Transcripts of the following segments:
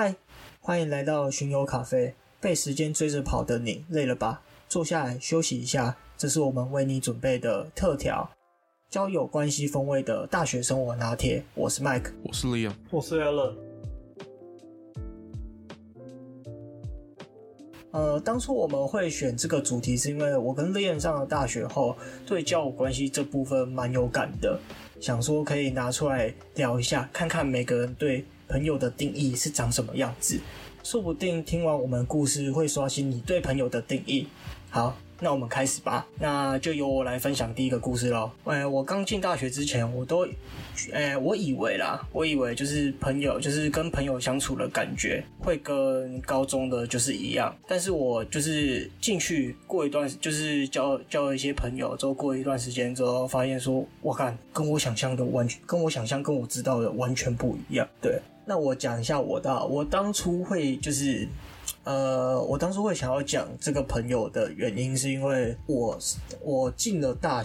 嗨，欢迎来到巡游咖啡。被时间追着跑的你，累了吧？坐下来休息一下，这是我们为你准备的特调，交友关系风味的大学生活拿铁。我是 Mike， 我是 Liam， 我是 Ellen。当初我们会选这个主题，是因为我跟 Liam 上了大学后，对交友关系这部分蛮有感的，想说可以拿出来聊一下，看看每个人对朋友的定义是长什么样子，说不定听完我们故事会刷新你对朋友的定义。好，那我们开始吧。那就由我来分享第一个故事咯。我刚进大学之前，我以为就是朋友，就是跟朋友相处的感觉会跟高中的就是一样。但是我就是进去过一段，就是交一些朋友之后，过一段时间之后，发现说，我看跟我知道的完全不一样。对，那我讲一下我当初会想要讲这个朋友的原因，是因为我进了大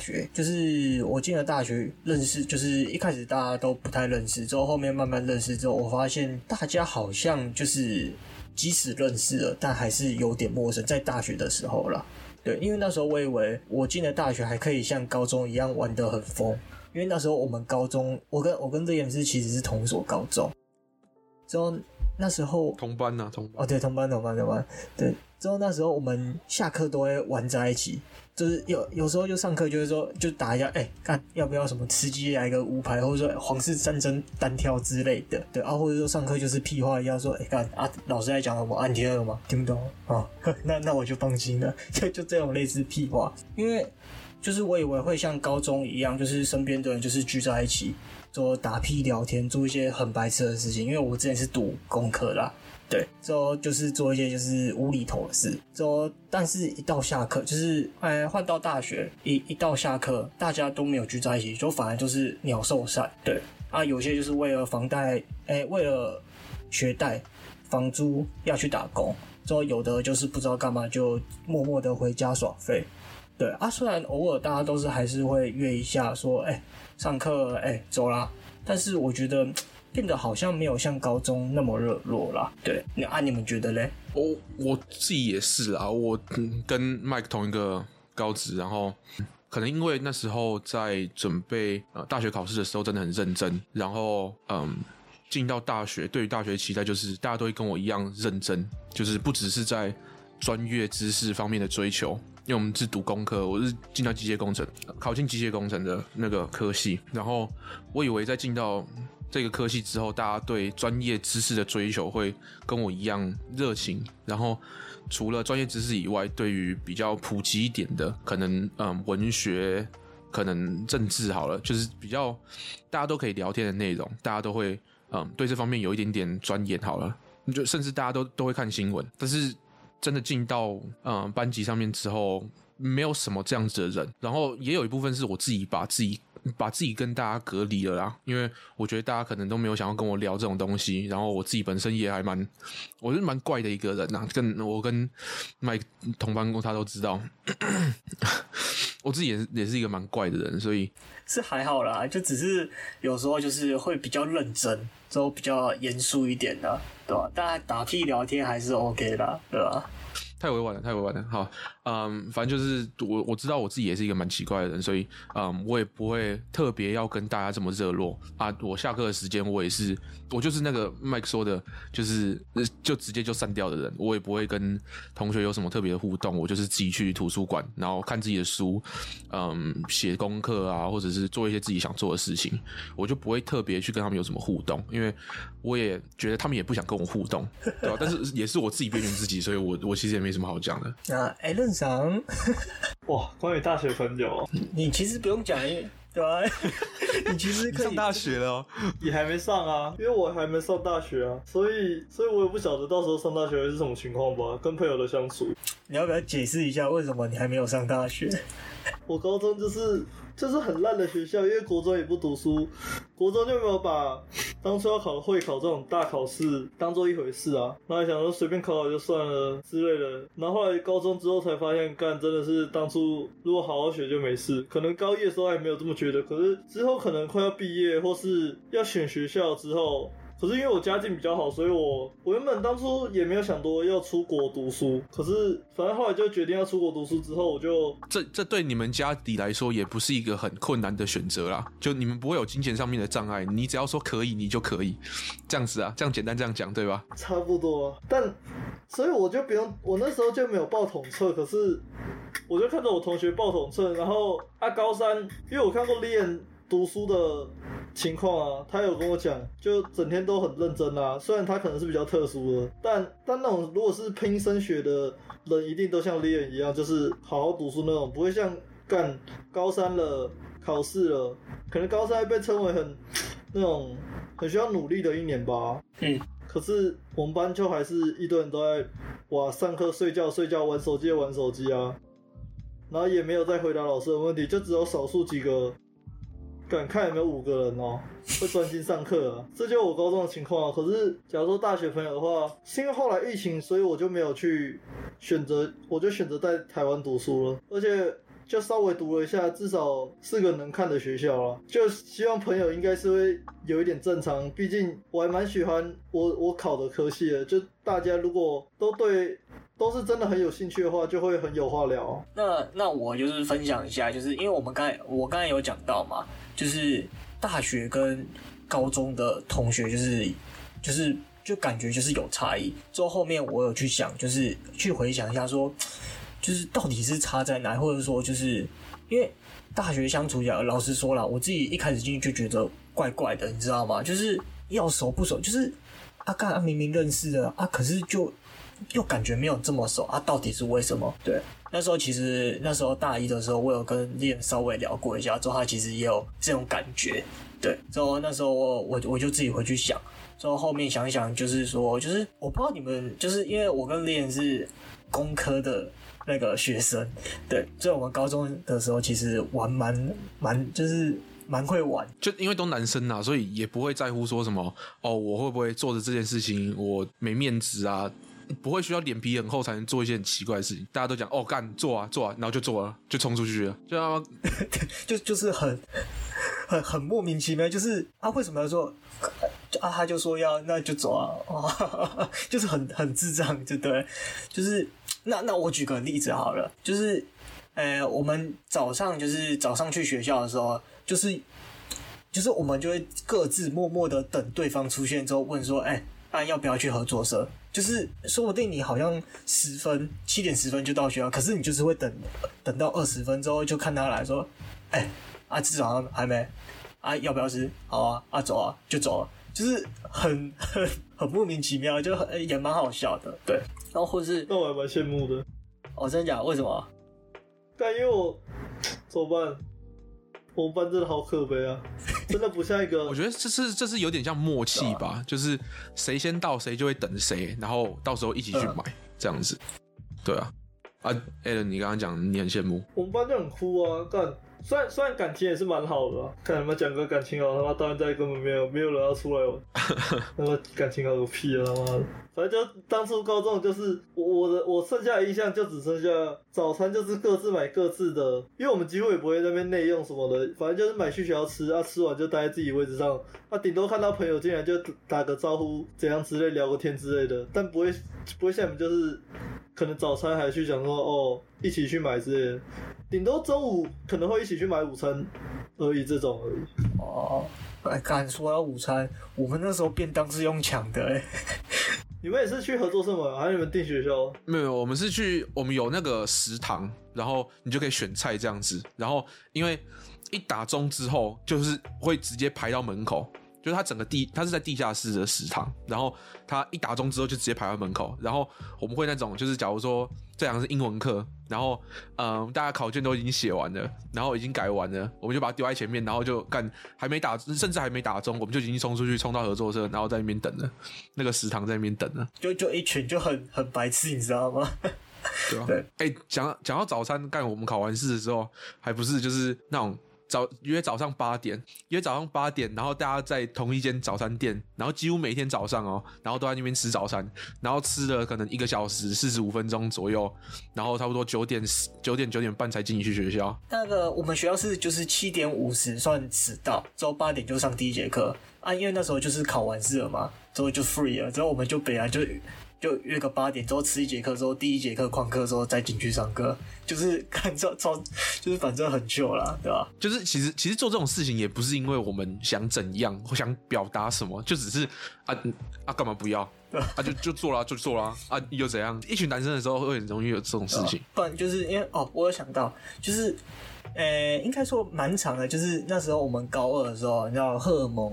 学认识，就是一开始大家都不太认识，之后后面慢慢认识之后，我发现大家好像就是即使认识了，但还是有点陌生，在大学的时候啦。对，因为那时候我以为我进了大学还可以像高中一样玩得很疯，因为那时候我们高中，我跟Liam其实是同所高中，之后。那时候同班，对，同班，对。之后那时候我们下课都会玩在一起，就是有时候就上课就是说就打一下，看要不要什么吃鸡来个无牌，或者说皇室战争单挑之类的，对啊，或者说上课就是屁话一下说，看啊，老师在讲什么啊，你听懂吗？听不懂啊，那我就放心了，就这种类似屁话，因为就是我以为会像高中一样，就是身边的人就是聚在一起，做打屁聊天，做一些很白痴的事情。因为我之前是读工科啦，对，之后就是做一些就是无厘头的事。之后，但是一到下课，就是换到大学，一到下课，大家都没有聚在一起，就反而就是鸟兽散。对啊，有些就是为了学贷、房租要去打工，之后有的就是不知道干嘛，就默默的回家耍废。对啊，虽然偶尔大家都是还是会约一下说，上课走啦，但是我觉得变得好像没有像高中那么热络啦。对，你们觉得嘞？我自己也是啊，我跟 Mike 同一个高职，然后可能因为那时候在准备大学考试的时候真的很认真，然后进到大学，对于大学的期待就是大家都会跟我一样认真，就是不只是在专业知识方面的追求。因为我们是读工科，我是进到机械工程，考进机械工程的那个科系，然后我以为在进到这个科系之后，大家对专业知识的追求会跟我一样热情，然后除了专业知识以外，对于比较普及一点的，可能文学，可能政治好了，就是比较大家都可以聊天的内容，大家都会对这方面有一点点钻研好了，就甚至大家都会看新闻，但是真的进到班级上面之后，没有什么这样子的人，然后也有一部分是我自己把自己跟大家隔离了啦，因为我觉得大家可能都没有想要跟我聊这种东西，然后我自己本身也还我是蛮怪的一个人啦，我跟 Mike 同班他都知道。我自己也是一个蛮怪的人，所以是还好啦，就只是有时候就是会比较认真，之后比较严肃一点啦，对吧？大家打屁聊天还是 OK 啦，对吧？太委婉了。好，反正就是我知道我自己也是一个蛮奇怪的人，所以我也不会特别要跟大家这么热络啊。我下课的时间我就是那个 Mike 说的，就是就直接就散掉的人，我也不会跟同学有什么特别的互动，我就是自己去图书馆，然后看自己的书，写功课啊，或者是做一些自己想做的事情，我就不会特别去跟他们有什么互动，因为我也觉得他们也不想跟我互动，对吧？但是也是我自己边缘自己，所以我其实也没什么好讲的。那 Alan 上，哇，关于大学朋友，你其实不用讲，对吧？你其实可以上大学了哦，也还没上啊，因为我还没上大学啊，所以我也不晓得到时候上大学是什么情况吧，跟朋友的相处。你要不要解释一下为什么你还没有上大学？我高中就是很烂的学校，因为国中也不读书，国中就没有把当初要考会考这种大考试当做一回事啊，然后想说随便考考就算了之类的，然后后来高中之后才发现，干，真的是当初如果好好学就没事，可能高一的时候还没有这么觉得，可是之后可能快要毕业或是要选学校之后，可是因为我家境比较好，所以我原本当初也没有想多要出国读书，可是反正后来就决定要出国读书之后，我就这对你们家里来说也不是一个很困难的选择啦，就你们不会有金钱上面的障碍，你只要说可以你就可以，这样子啊，这样简单这样讲对吧？差不多啊，但所以我就不用，我那时候就没有报统测，可是我就看到我同学报统测，然后高三，因为我看过 Liam 读书的情况啊，他有跟我讲，就整天都很认真啊，虽然他可能是比较特殊的，但那种如果是拼升学的人，一定都像 Liam 一样，就是好好读书那种，不会像干高三了考试了，可能高三被称为很那种很需要努力的一年吧。嗯，可是我们班就还是一堆人都在哇上课睡觉玩手机啊。然后也没有再回答老师的问题，就只有少数几个，敢看有没有5个人哦，会专心上课啊。这就是我高中的情况啊。可是，假如说大学朋友的话，是因为后来疫情，所以我就没有去选择，我就选择在台湾读书了，而且就稍微读了一下，至少是个能看的学校啦。就希望朋友应该是会有一点正常，毕竟我还蛮喜欢我考的科系的。就大家如果都是真的很有兴趣的话，就会很有话聊啊。那我就是分享一下，就是因为我刚才有讲到嘛，就是大学跟高中的同学就感觉就是有差异。之后后面我有去想，就是去回想一下说，就是到底是差在哪，或者说就是因为大学相处起来，老实说啦，我自己一开始进去就觉得怪怪的，你知道吗？就是要熟不熟，就是干明明认识的啊，可是就又感觉没有这么熟啊，到底是为什么？对，那时候大一的时候，我有跟Liam稍微聊过一下，之后他其实也有这种感觉，对。之后那时候我就自己回去想，之后后面想一想，就是说，就是我不知道你们，就是因为我跟Liam是工科的那个学生，对，所以我们高中的时候其实玩蛮就是。蛮会玩，就因为都男生啊，所以也不会在乎说什么哦，我会不会做的这件事情我没面子啊，不会需要脸皮很厚才能做一些很奇怪的事情。大家都讲哦，干做啊，然后就做了，就冲出去了，就他妈就是很莫名其妙，就是啊为什么要做啊？他就说要，那就走啊，哦、就是很智障，就对，就是那我举个例子好了，就是。我们早上去学校的时候，就是我们就会各自默默的等对方出现之后问说，要不要去合作社？就是说不定你好像7点10分就到学校，可是你就是会等到20分之后就看他来说，吃早上还没？啊，要不要吃？好啊，啊走啊，就走了。就是很莫名其妙，就也蛮好笑的，对。然后或是那我还蛮羡慕的。哦，真的假的？为什么？但因为我怎么办？我们班真的好可悲啊，真的不像一个。我觉得这是有点像默契吧，啊、就是谁先到谁就会等谁，然后到时候一起去买、这样子。对啊，Alan， 你刚刚讲你很羡慕，我们班就很哭啊，干。虽然感情也是蛮好的啊，看你们讲个感情好，他妈到现在根本没有人要出来玩，那个感情好个屁啊，他妈的！反正就当初高中就是我剩下的印象就只剩下早餐就是各自买各自的，因为我们几乎也不会在那边内用什么的，反正就是买去学校吃啊，吃完就待在自己位置上啊，顶多看到朋友进来就打个招呼怎样之类聊个天之类的，但不会像你们就是可能早餐还去讲说哦一起去买之类的，顶多周五可能会一起去买午餐而已，这种而已。哦，敢说要午餐，我们那时候便当是用抢的欸。你们也是去合作社吗？还是你们订学校？没有，我们是去，我们有那个食堂，然后你就可以选菜这样子。然后因为一打钟之后，就是会直接排到门口。就是它是在地下室的食堂，然后它一打钟之后就直接排到门口，然后我们会那种就是假如说这两个是英文课，然后大家考卷都已经写完了，然后已经改完了，我们就把它丢在前面，然后就干甚至还没打钟，我们就已经冲出去冲到合作社，然后在那边等了，那个食堂在那边等了，就一群就很白痴，你知道吗？对啊，对，讲到早餐，干我们考完试的时候还不是就是那种。约早上八点，然后大家在同一间早餐店，然后几乎每天早上哦，然后都在那边吃早餐，然后吃了可能一个小时45分钟左右，然后差不多9点半才进去学校。那个我们学校是就是7:50算迟到，之后8点就上第一节课啊，因为那时候就是考完试了嘛，之后就 free 了，之后我们就本来就约个8点，之后吃一节课，之后第一节课旷课之后再进去上课，就是看超就是反正很旧啦，对吧？就是其实做这种事情也不是因为我们想怎样或想表达什么，就只是啊干嘛不要啊就做啦啊又怎样？一群男生的时候会很容易有这种事情。不然就是因为哦，我有想到就是。应该说蛮长的，就是那时候我们高二的时候，你知道荷尔蒙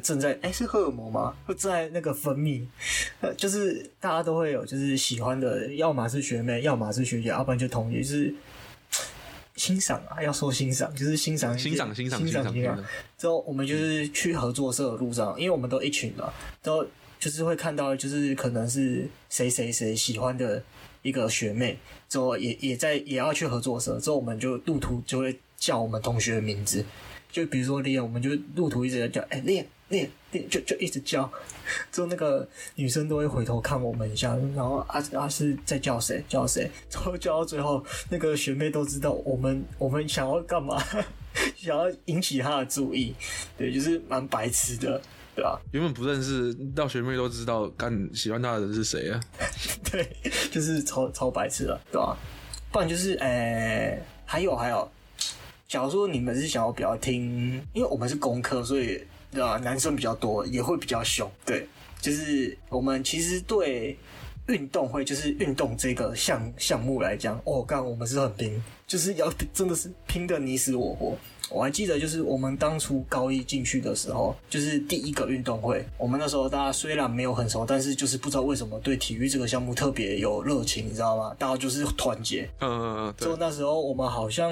正在是荷尔蒙吗？会正在那个分泌，就是大家都会有就是喜欢的，要么是学妹，要么是学姐，要不然就同学，就是欣赏啊，要说欣赏，就是欣赏。之后我们就是去合作社的路上，因为我们都一群嘛，都就是会看到就是可能是谁喜欢的。一个学妹之后也要去合作社，之后我们就路途就会叫我们同学的名字，就比如说 Liam， 我们就路途一直在叫Liam， 就一直叫，之后那个女生都会回头看我们一下，然后是在叫谁，之后叫到最后那个学妹都知道我们想要干嘛，想要引起她的注意，对，就是蛮白痴的。对啊，原本不认识，到学妹都知道，干喜欢他的人是谁啊？对，就是超白痴了，对啊，不然就是还有，假如说你们是想要比较听，因为我们是工科，所以对啊，男生比较多，也会比较凶。对，就是我们其实对运动会，就是运动这个项目来讲，哦，干我们是很拼，就是要真的是拼得你死我活。我还记得就是我们当初高一进去的时候，就是第一个运动会，我们那时候大家虽然没有很熟，但是就是不知道为什么对体育这个项目特别有热情，你知道吗？大家就是团结。对。所以那时候我们好像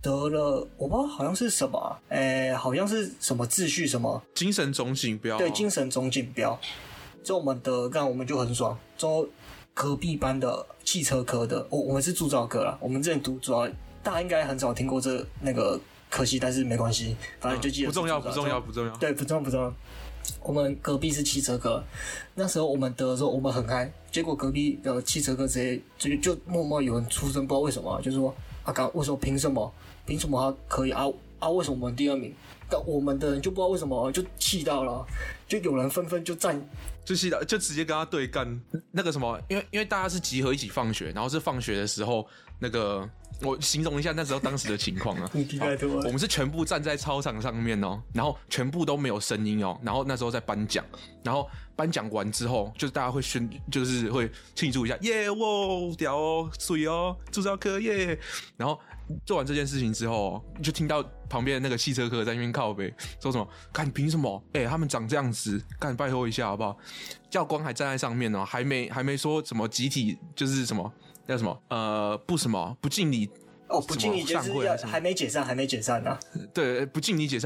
得了，我不知道好像是什么好像是什么秩序什么精神总锦标。对，精神总锦标。所以我们得干我们就很爽。之后隔壁班的汽车科的，我们是铸造科啦，我们之前读铸造，大家应该很少听过那个可惜，但是没关系，反正就记得不重要。对，不重要。我们隔壁是汽车科，那时候我们得的时候我们很嗨，结果隔壁的汽车科直接就默默有人出声，不知道为什么，就说啊，刚为什么凭什么他可以啊？为什么我们第二名？但我们的人就不知道为什么就气到了，就有人纷纷就站。就直接跟他对干，那个什么，因为大家是集合一起放学，然后是放学的时候，那个我形容一下那时候当时的情况啊。我们是全部站在操场上面哦，然后全部都没有声音哦，然后那时候在颁奖，然后颁奖完之后，就是大家会就是会庆祝一下，耶哇屌哦，水哦，铸造科耶，然后。做完这件事情之后，就听到旁边那个汽车客在那边靠北说什么：“干凭什么？他们长这样子，干拜托一下好不好？”教官还站在上面呢，还没说什么集体就是什么叫什么不敬礼哦，不敬礼就是要还没解散啊，对，不敬礼解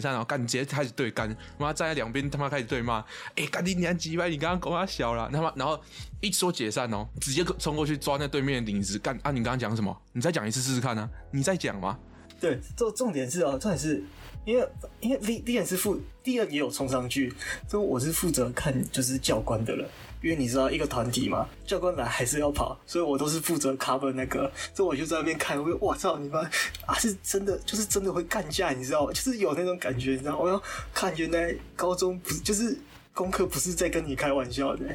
散啊，干你直接开始对干，妈站在两边他妈开始对骂，干你娘鸡掰，你刚刚狗他小了，他妈然后。一说解散哦，直接冲过去抓那对面的领子干啊！你刚刚讲什么？你再讲一次试试看啊！你再讲嘛？对，重点是，因为 Leon 是Leon 也有冲上去，所以我是负责看就是教官的人，因为你知道一个团体嘛，教官来还是要跑，所以我都是负责 cover 那个，所以我就在那边看，我操你妈啊！是真的，就是真的会干架，你知道吗？就是有那种感觉，你知道，我要看原来高中不是就是。功课不是在跟你开玩笑的，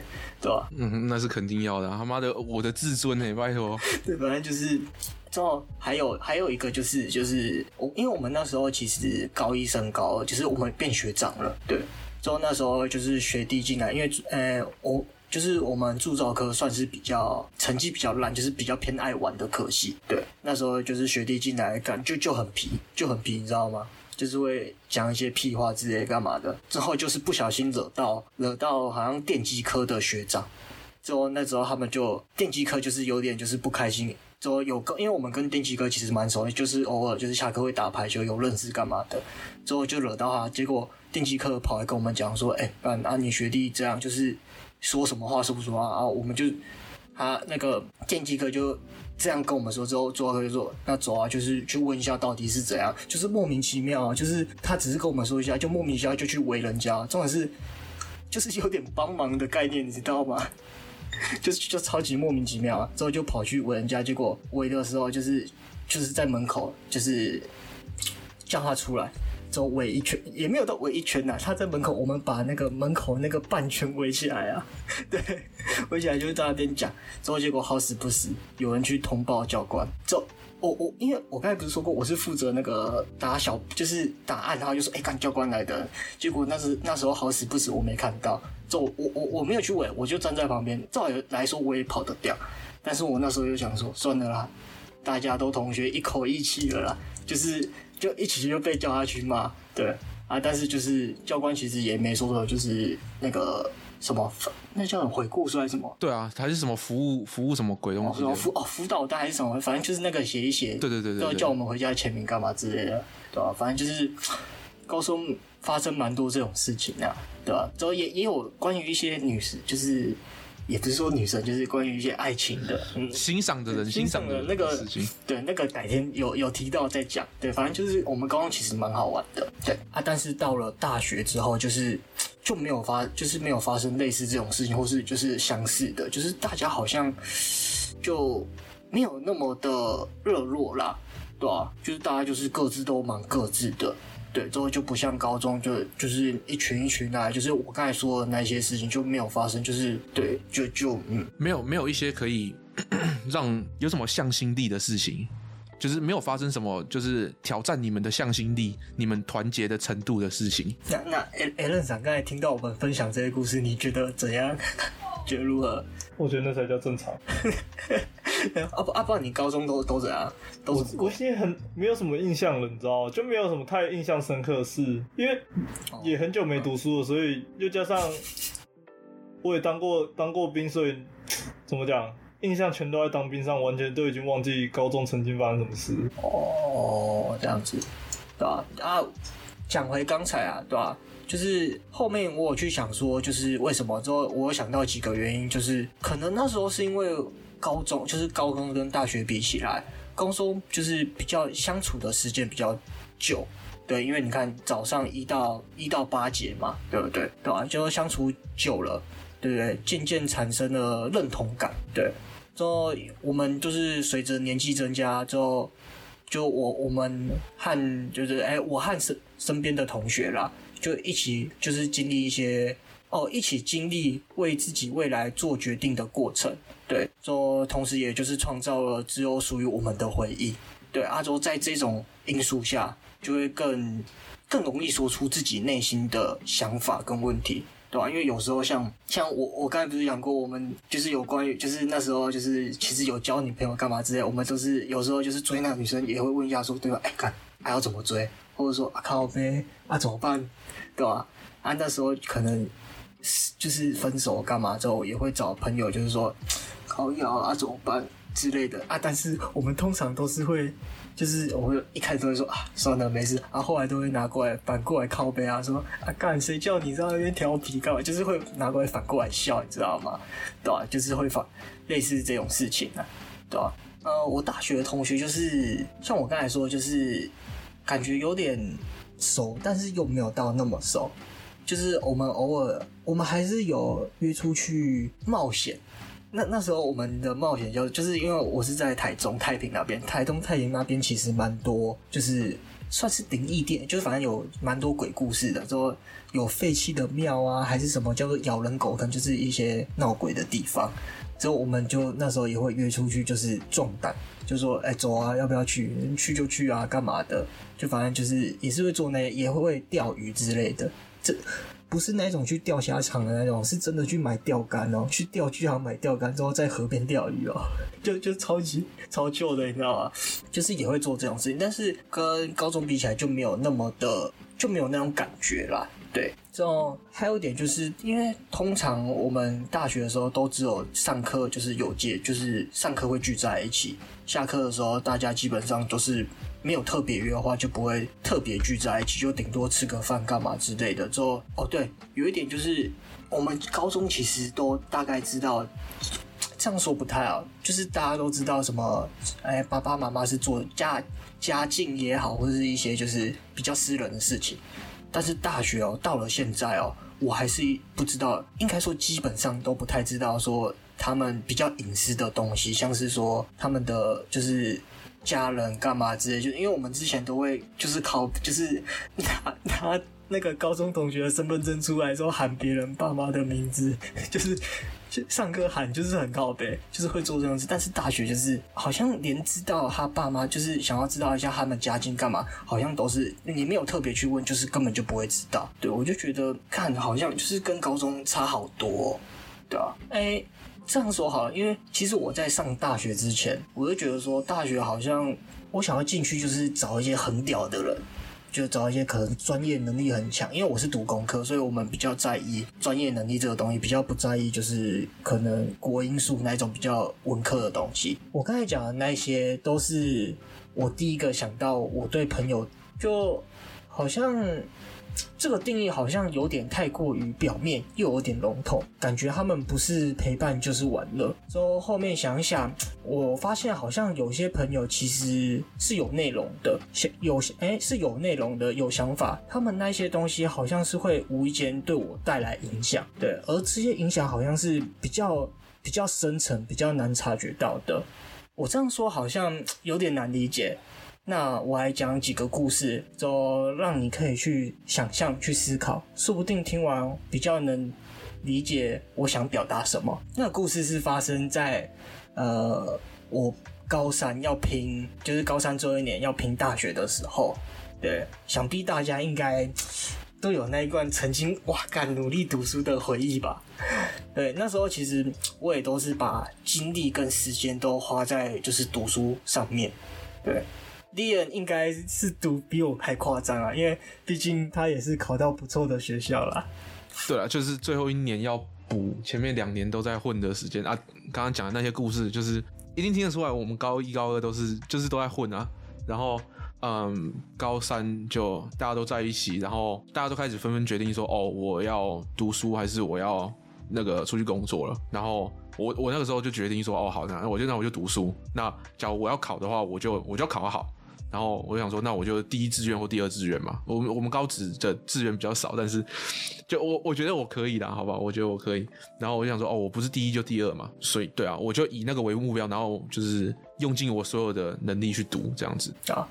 对吧？嗯，那是肯定要的。他妈的，我的自尊拜托。对，本来就是。之后还有一个就是我，因为我们那时候其实高一升高二，就是我们变学长了，对。之后那时候就是学弟进来，因为我们铸造科算是比较成绩比较烂，就是比较偏爱玩的科系，对。那时候就是学弟进来，感觉就很皮，你知道吗？就是会讲一些屁话之类干嘛的，之后就是不小心惹到好像电机科的学长，之后那时候他们就电机科就是有点就是不开心，之后因为我们跟电机科其实蛮熟的，就是偶尔就是下课会打排球有认识干嘛的，之后就惹到他，结果电机科跑来跟我们讲说，不然你学弟这样就是说什么话说不说啊，我们就他那个电机科就这样跟我们说之后，做科就说那走啊，就是去问一下到底是怎样，就是莫名其妙啊，就是他只是跟我们说一下，就莫名其妙就去围人家，重点是就是有点帮忙的概念，你知道吗？就超级莫名其妙啊，之后就跑去围人家，结果围的时候就是在门口就是叫他出来。之后围一圈也没有到围一圈啊，他在门口，我们把那个门口那个半圈围起来啊，对，围起来就是在那边讲。之后结果好死不死，有人去通报教官。之后我因为我刚才不是说过我是负责那个打小就是打暗号，就说哎，看教官来的。结果那时候好死不死我没看到，之后我没有去围，我就站在旁边。照理来说我也跑得掉，但是我那时候就想说算了啦，大家都同学一口一气了啦，就一起就被叫他去骂，对啊，但是就是教官其实也没说的，就是那个什么，那叫什么悔过书还是什么？对啊，还是什么服务什么鬼东西？辅导单还是什么？反正就是那个写一写，对，叫我们回家签名干嘛之类的，对啊，反正就是高中发生蛮多这种事情啊，对吧？然后也有关于一些女士，就是。也不是说女生，就是关于一些爱情的，欣赏的那个事情，对，那个改天有提到再讲，对，反正就是我们高中其实蛮好玩的，对啊，但是到了大学之后，就没有发生类似这种事情，或是就是相似的，就是大家好像就没有那么的热络啦，对啊，就是大家就是各自都蛮各自的。对，之后就不像高中就是一群一群来，就是我刚才说的那些事情就没有发生，就是对，就没有一些可以让有什么向心力的事情，就是没有发生什么就是挑战你们的向心力、你们团结的程度的事情。那 Alan 长刚才听到我们分享这些故事，你觉得怎样？觉得如何？我觉得那才叫正常。不然你高中都怎样？我现在没有什么印象了，你知道吗？就没有什么太印象深刻的事，因为也很久没读书了，所以又加上我也当过兵，所以怎么讲，印象全都在当兵上，完全都已经忘记高中曾经发生什么事。哦，这样子，对吧？啊，讲回刚才啊，对吧？就是后面我有去想说，就是为什么之后，我有想到几个原因，就是可能那时候是因为。高中就是高中跟大学比起来，高中就是比较相处的时间比较久，对，因为你看早上一到八节嘛，对不对？对吧？就相处久了，对不对？渐渐产生了认同感，对。之后我们就是随着年纪增加之后，就我们和就是我和身边的同学啦，就一起就是经历一些。一起经历为自己未来做决定的过程，对，就同时也就是创造了只有属于我们的回忆，对，啊，就在这种因素下，就会更容易说出自己内心的想法跟问题，对吧？因为有时候像我刚才不是讲过，我们就是有关于就是那时候就是其实有交女朋友干嘛之类的，我们都是有时候就是追那女生也会问一下说，对吧？看还要怎么追，或者说啊靠呗，啊怎么办，对吧？啊那时候可能。就是分手干嘛之后也会找朋友，就是说靠腰啊怎么办之类的啊，但是我们通常都是会，就是我们一开始都会说啊算了没事啊，后来都会拿过来反过来靠背啊，说啊干谁叫你在那边调皮干嘛，就是会拿过来反过来笑，你知道吗？对吧？就是会类似这种事情啊，对吧？我大学的同学就是像我刚才说，就是感觉有点熟，但是又没有到那么熟。就是我们偶尔，我们还是有约出去冒险。那时候我们的冒险就是因为我是在台东太平那边其实蛮多，就是算是灵异店，就是反正有蛮多鬼故事的，说有废弃的庙啊，还是什么叫做咬人狗坑，就是一些闹鬼的地方。之后我们就那时候也会约出去，就是壮胆，就说走啊，要不要去？去就去啊，干嘛的？就反正就是也是会做那些，也会钓鱼之类的。不是那种去钓虾场的那种，是真的去买钓竿哦，去钓具行买钓竿之后在河边钓鱼哦，就超级超旧的，你知道吗？就是也会做这种事情，但是跟高中比起来就没有那么的，就没有那种感觉啦。对，之后还有一点就是因为通常我们大学的时候都只有上课，就是就是上课会聚在一起，下课的时候大家基本上都是。没有特别约的话，就不会特别聚在一起，就顶多吃个饭干嘛之类的。之后，对，有一点就是我们高中其实都大概知道这样说不太好，就是大家都知道什么，哎，爸爸妈妈是做家境也好，或是一些就是比较私人的事情。但是大学哦，到了现在哦，我还是不知道，应该说基本上都不太知道说他们比较隐私的东西，像是说他们的就是家人干嘛之类，就因为我们之前都会就是拿那个高中同学的身份证出来之后喊别人爸妈的名字，就是上课喊就是很靠北，就是会做这样子。但是大学就是好像连知道他爸妈就是想要知道一下他们家境干嘛，好像都是你没有特别去问，就是根本就不会知道。对，我就觉得看好像就是跟高中差好多哦，对啊。哎，这样说好了，因为其实我在上大学之前，我就觉得说大学好像我想要进去就是找一些很屌的人。就找一些可能专业能力很强，因为我是读工科，所以我们比较在意专业能力这个东西，比较不在意就是可能国英数那一种比较文科的东西。我刚才讲的那些都是我第一个想到，我对朋友就好像这个定义好像有点太过于表面，又有点笼统，感觉他们不是陪伴就是玩乐。之后后面想一想，我发现好像有些朋友其实是有内容的，是有内容的，有想法。他们那些东西好像是会无意间对我带来影响，对，而这些影响好像是比较深层、比较难察觉到的。我这样说好像有点难理解。那我还讲几个故事，就让你可以去想象、去思考，说不定听完比较能理解我想表达什么。那个故事是发生在我高三要拼，就是高三最后一年要拼大学的时候。对，想必大家应该都有那一段曾经努力读书的回忆吧。对，那时候其实我也都是把精力跟时间都花在就是读书上面。对。Liam 应该是读比我还夸张啊，因为毕竟他也是考到不错的学校啦。对啊，就是最后一年要补前面2年都在混的时间啊。刚刚讲的那些故事，就是一定听得出来，我们高一、高二都是就是都在混啊。然后，高三就大家都在一起，然后大家都开始纷纷决定说，哦，我要读书还是我要那个出去工作了。然后。我那个时候就决定说，哦，好，那我就读书。那假如我要考的话，我就要考好。然后我就想说，那我就第一志愿或第二志愿嘛。我们高职的志愿比较少，但是就我觉得我可以啦，好不好？我觉得我可以。然后我就想说，哦，我不是第一就第二嘛，所以对啊，我就以那个为目标，然后就是用尽我所有的能力去读这样子啊。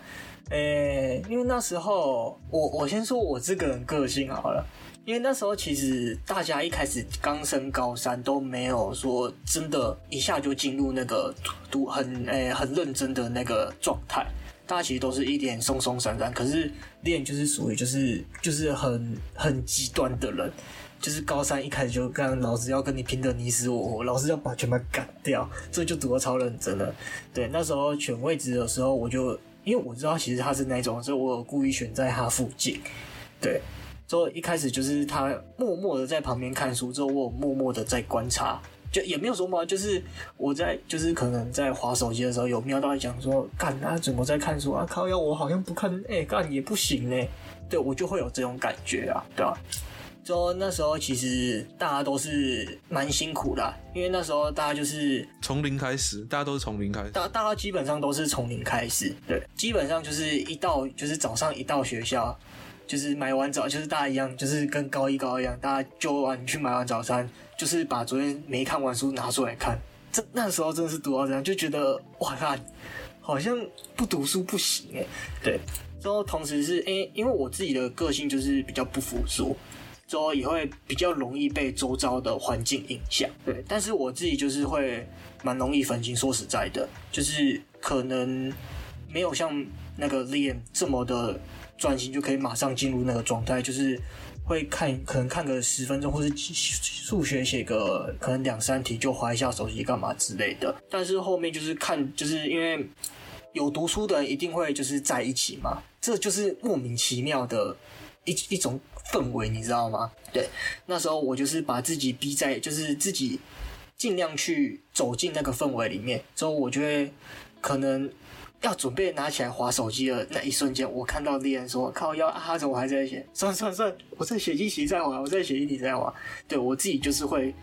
因为那时候我先说我这个人个性好了。因为那时候其实大家一开始刚升高三都没有说真的一下就进入那个读很认真的那个状态，大家其实都是一点松松散散。可是Liam就是属于就是很极端的人，就是高三一开始就跟老师要跟你拼的你死我活，老师要把全班赶掉，所以就读得超认真了。对，那时候选位置的时候，我就因为我知道其实他是那种，所以我有故意选在他附近。对。之后一开始就是他默默的在旁边看书，之后我有默默的在观察，就也没有说嘛，就是我在就是可能在滑手机的时候有瞄到他讲说，干他怎么在看书啊？靠腰，我好像不看，干也不行嘞。对，我就会有这种感觉啊，对啊。之后那时候其实大家都是蛮辛苦的啊，因为那时候大家就是从零开始，大家都是从零开始，大家基本上都是从零开始，对，基本上就是早上一到学校。就是买完早，就是大家一样，就是跟高一高二一样，大家就完去买完早餐，就是把昨天没看完书拿出来看。那时候真的是读到这样，就觉得哇靠，好像不读书不行耶。对，之后同时是因为我自己的个性就是比较不服输，之后也会比较容易被周遭的环境影响。对，但是我自己就是会蛮容易分心。说实在的，就是可能没有像那个 Liam 这么的。专心就可以马上进入那个状态，就是会看，可能看个10分钟，或是数学写个可能2-3题就滑一下手机干嘛之类的。但是后面就是看，就是因为有读书的人一定会就是在一起嘛，这就是莫名其妙的一种氛围，你知道吗？对，那时候我就是把自己逼在，就是自己尽量去走进那个氛围里面，之后我就会可能。要准备拿起来滑手机的那一瞬间，我看到Liam说：“靠腰啊，他怎么还在写？算，我再写一题再滑，我再写一题再滑。”对，我自己就是会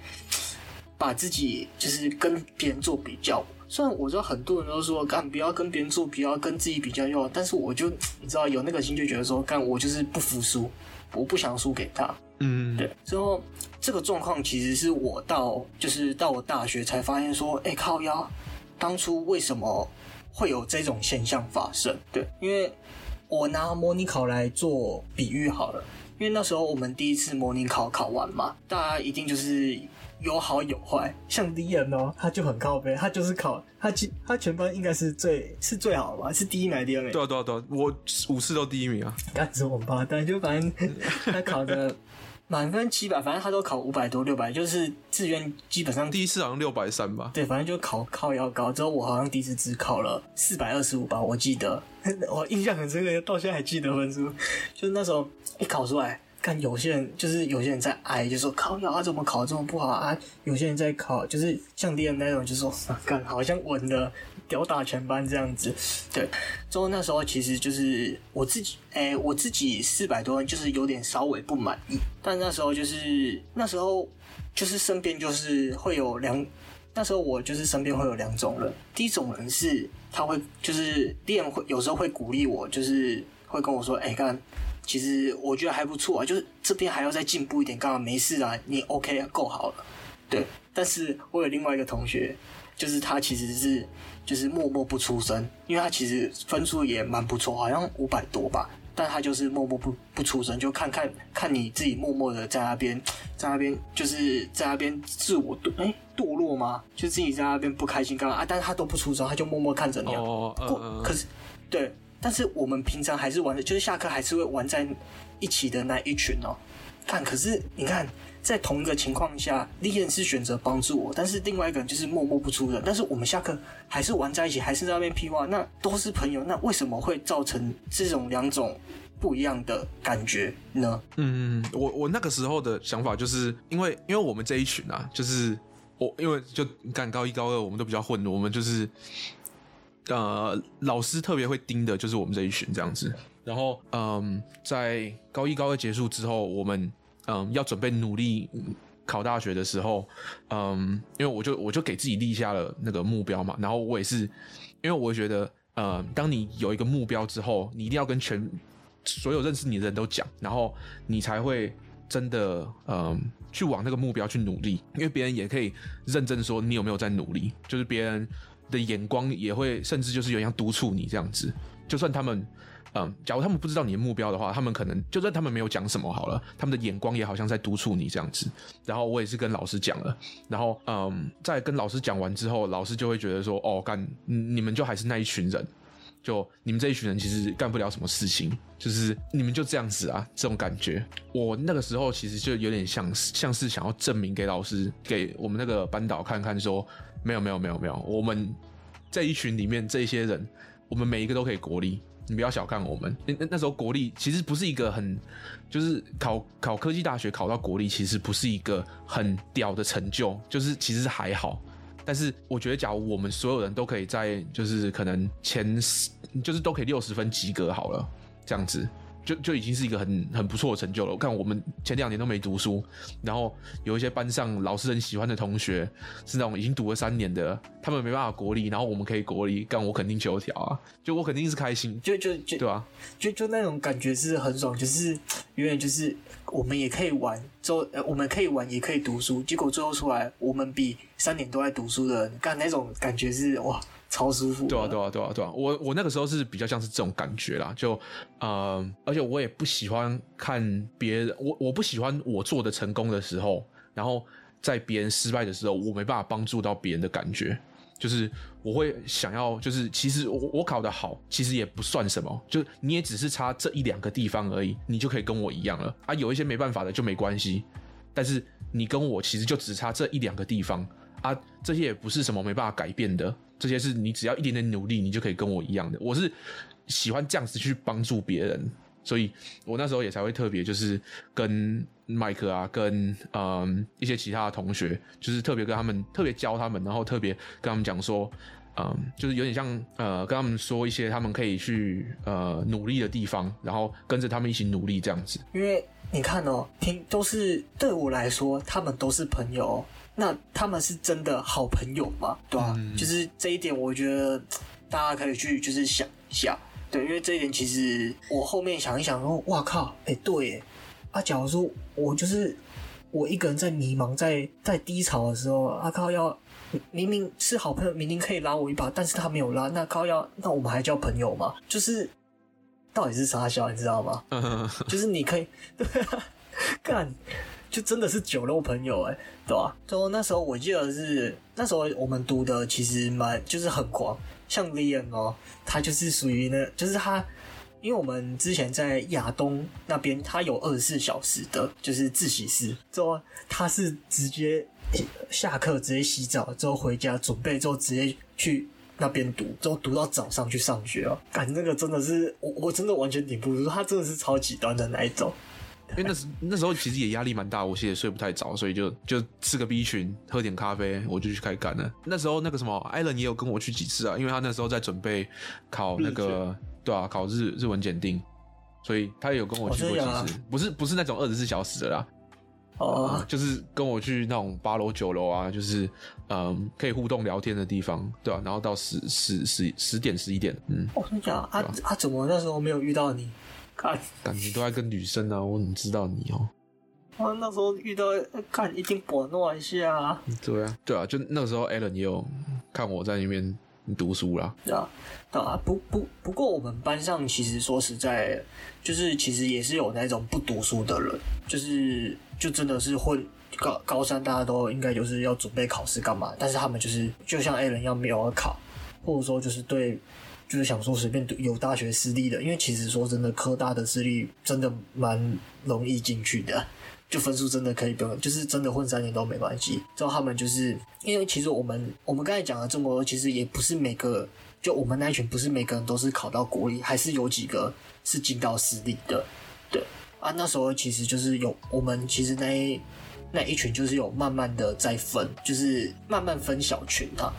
把自己就是跟别人做比较。虽然我知道很多人都说干不要跟别人做比较，跟自己比较就好，但是我就你知道有那个心就觉得说干我就是不服输，我不想输给他。嗯，对。之后这个状况其实是我到我大学才发现说，欸靠腰，当初为什么会有这种现象发生？对，因为我拿模拟考来做比喻好了，因为那时候我们第一次模拟考考完嘛，大家一定就是有好有坏，像 Liam 哦，他就很靠北，他就是他全班应该是最好的吧，是第一名还是第二名？对啊，我5次都第一名啊，干什么吧？但就反正他考的满分700，反正他都考500多600，就是志愿基本上第一次好像630吧。对，反正就考要高。之后我好像第一次只考了425吧，我记得，我印象很深刻，到现在还记得分数。就是那时候一考出来。看有些人在哀，就说靠呀，怎么考这么不好啊？有些人在考，就是像 Liam 那种，就说干好像稳了，吊打全班这样子。对，之后那时候其实就是我自己400多分，就是有点稍微不满意。但那时候就是身边就是会有那时候我就是身边会有两种人，第一种人是他会就是 Liam 会有时候会鼓励我，就是会跟我说，欸干。其实我觉得还不错啊，就是这边还要再进步一点，刚刚没事啊，你 OK 够好了。对，但是我有另外一个同学，就是他其实是就是默默不出声，因为他其实分数也蛮不错，好像500多吧，但他就是默默不出声，就看你自己默默的在那边就是在那边自我堕落吗？就自己在那边不开心干嘛啊？但是他都不出声，他就默默看着你啊。可是对。但是我们平常还是玩的，就是下课还是会玩在一起的那一群哦。看，可是你看，在同一个情况下 ，Leon 是选择帮助我，但是另外一个人就是默默不出声。但是我们下课还是玩在一起，还是在那边屁话，那都是朋友，那为什么会造成这种两种不一样的感觉呢？嗯，我那个时候的想法就是因为我们这一群啊，就是因为就干高一高二我们都比较混，我们就是。老师特别会盯的就是我们这一群这样子，然后在高一高二结束之后，我们要准备努力考大学的时候，因为我就给自己立下了那个目标嘛，然后我也是因为我觉得当你有一个目标之后，你一定要跟所有认识你的人都讲，然后你才会真的去往那个目标去努力，因为别人也可以认证说你有没有在努力，就是别人。的眼光也会，甚至就是有点像督促你这样子。就算他们，假如他们不知道你的目标的话，他们可能就算他们没有讲什么好了，他们的眼光也好像在督促你这样子。然后我也是跟老师讲了，然后在跟老师讲完之后，老师就会觉得说，哦干，你们就还是那一群人，就你们这一群人其实干不了什么事情，就是你们就这样子啊，这种感觉。我那个时候其实就有点像是想要证明给老师，给我们那个班导看看说。没有，我们这一群里面这些人，我们每一个都可以国立，你不要小看我们。那时候国立其实不是一个很，就是考科技大学考到国立，其实不是一个很屌的成就，就是其实还好。但是我觉得，假如我们所有人都可以在，就是可能就是都可以60分及格好了，这样子。就已经是一个很不错的成就了。我看我们前2年都没读书，然后有一些班上老师很喜欢的同学是那种已经读了3年的，他们没办法国立，然后我们可以国立，干我肯定求条啊，就我肯定是开心，就对啊，就那种感觉是很爽，就是永远就是我们也可以玩，我们可以玩也可以读书，结果最后出来我们比3年都在读书的人，干那种感觉是哇。超舒服。对啊，我那个时候是比较像是这种感觉啦，就而且我也不喜欢看别人，我不喜欢我做的成功的时候，然后在别人失败的时候，我没办法帮助到别人的感觉，就是我会想要，就是其实我考得好，其实也不算什么，就你也只是差这1-2个地方而已，你就可以跟我一样了啊，有一些没办法的就没关系，但是你跟我其实就只差这1-2个地方啊，这些也不是什么没办法改变的。这些是你只要一点点努力，你就可以跟我一样的。我是喜欢这样子去帮助别人，所以我那时候也才会特别就是跟麦克啊，跟一些其他的同学，就是特别跟他们特别教他们，然后特别跟他们讲说，就是有点像跟他们说一些他们可以去努力的地方，然后跟着他们一起努力这样子。因为你看哦，都是对我来说，他们都是朋友。那他们是真的好朋友吗？对吧、啊嗯？就是这一点，我觉得大家可以去就是想一下，对，因为这一点其实我后面想一想，哦，哇靠，哎、欸，对耶，啊，假如说我就是我一个人在迷茫、在低潮的时候，啊靠要。明明是好朋友，明明可以拉我一把，但是他没有拉，那靠要，那我们还叫朋友吗？就是到底是啥小，你知道吗？就是你可以，对啊，干，就真的是酒肉朋友哎、欸，对吧、啊？然后那时候我记得是那时候我们读的其实蛮就是很狂，像 Liam 哦，他就是属于那，就是他。因为我们之前在亚东那边，他有24小时的，就是自习室。之后他是直接下课直接洗澡，之后回家准备，之后直接去那边读，之后读到早上去上学哦。感那个真的是我真的完全顶不住，他真的是超极端的那一种。因为那时候其实也压力蛮大，我其实也睡不太早，所以就吃个 B 群，喝点咖啡，我就去开干了。那时候那个什么 ，Ellen 也有跟我去几次啊，因为他那时候在准备考那个。对啊，考日文检定，所以他也有跟我去过几次，哦、不是那种24小时的啦，哦、就是跟我去那种八楼九楼啊，就是可以互动聊天的地方，对啊，然后到十点11点，嗯，我跟你讲啊，怎么那时候没有遇到你？感觉都在跟女生啊，我怎么知道你哦？我、啊、那时候遇到看一定拨弄一下啊，对啊，就那个时候 Alan 也有看我在那边。读书啦，对啊，不过我们班上其实说实在，就是其实也是有那种不读书的人，就真的是混高三，大家都应该就是要准备考试干嘛，但是他们就是就像 Alan 一样没有要考，或者说就是对，就是想说随便读有大学私立的，因为其实说真的，科大的私立真的蛮容易进去的。就分数真的可以不用，就是真的混3年都没关系。之后他们就是因为其实我们刚才讲的这么多，其实也不是每个就我们那一群不是每个人都是考到国立，还是有几个是进到私立的。对啊，那时候其实就是有我们其实那一群就是有慢慢的在分，就是慢慢分小群啊。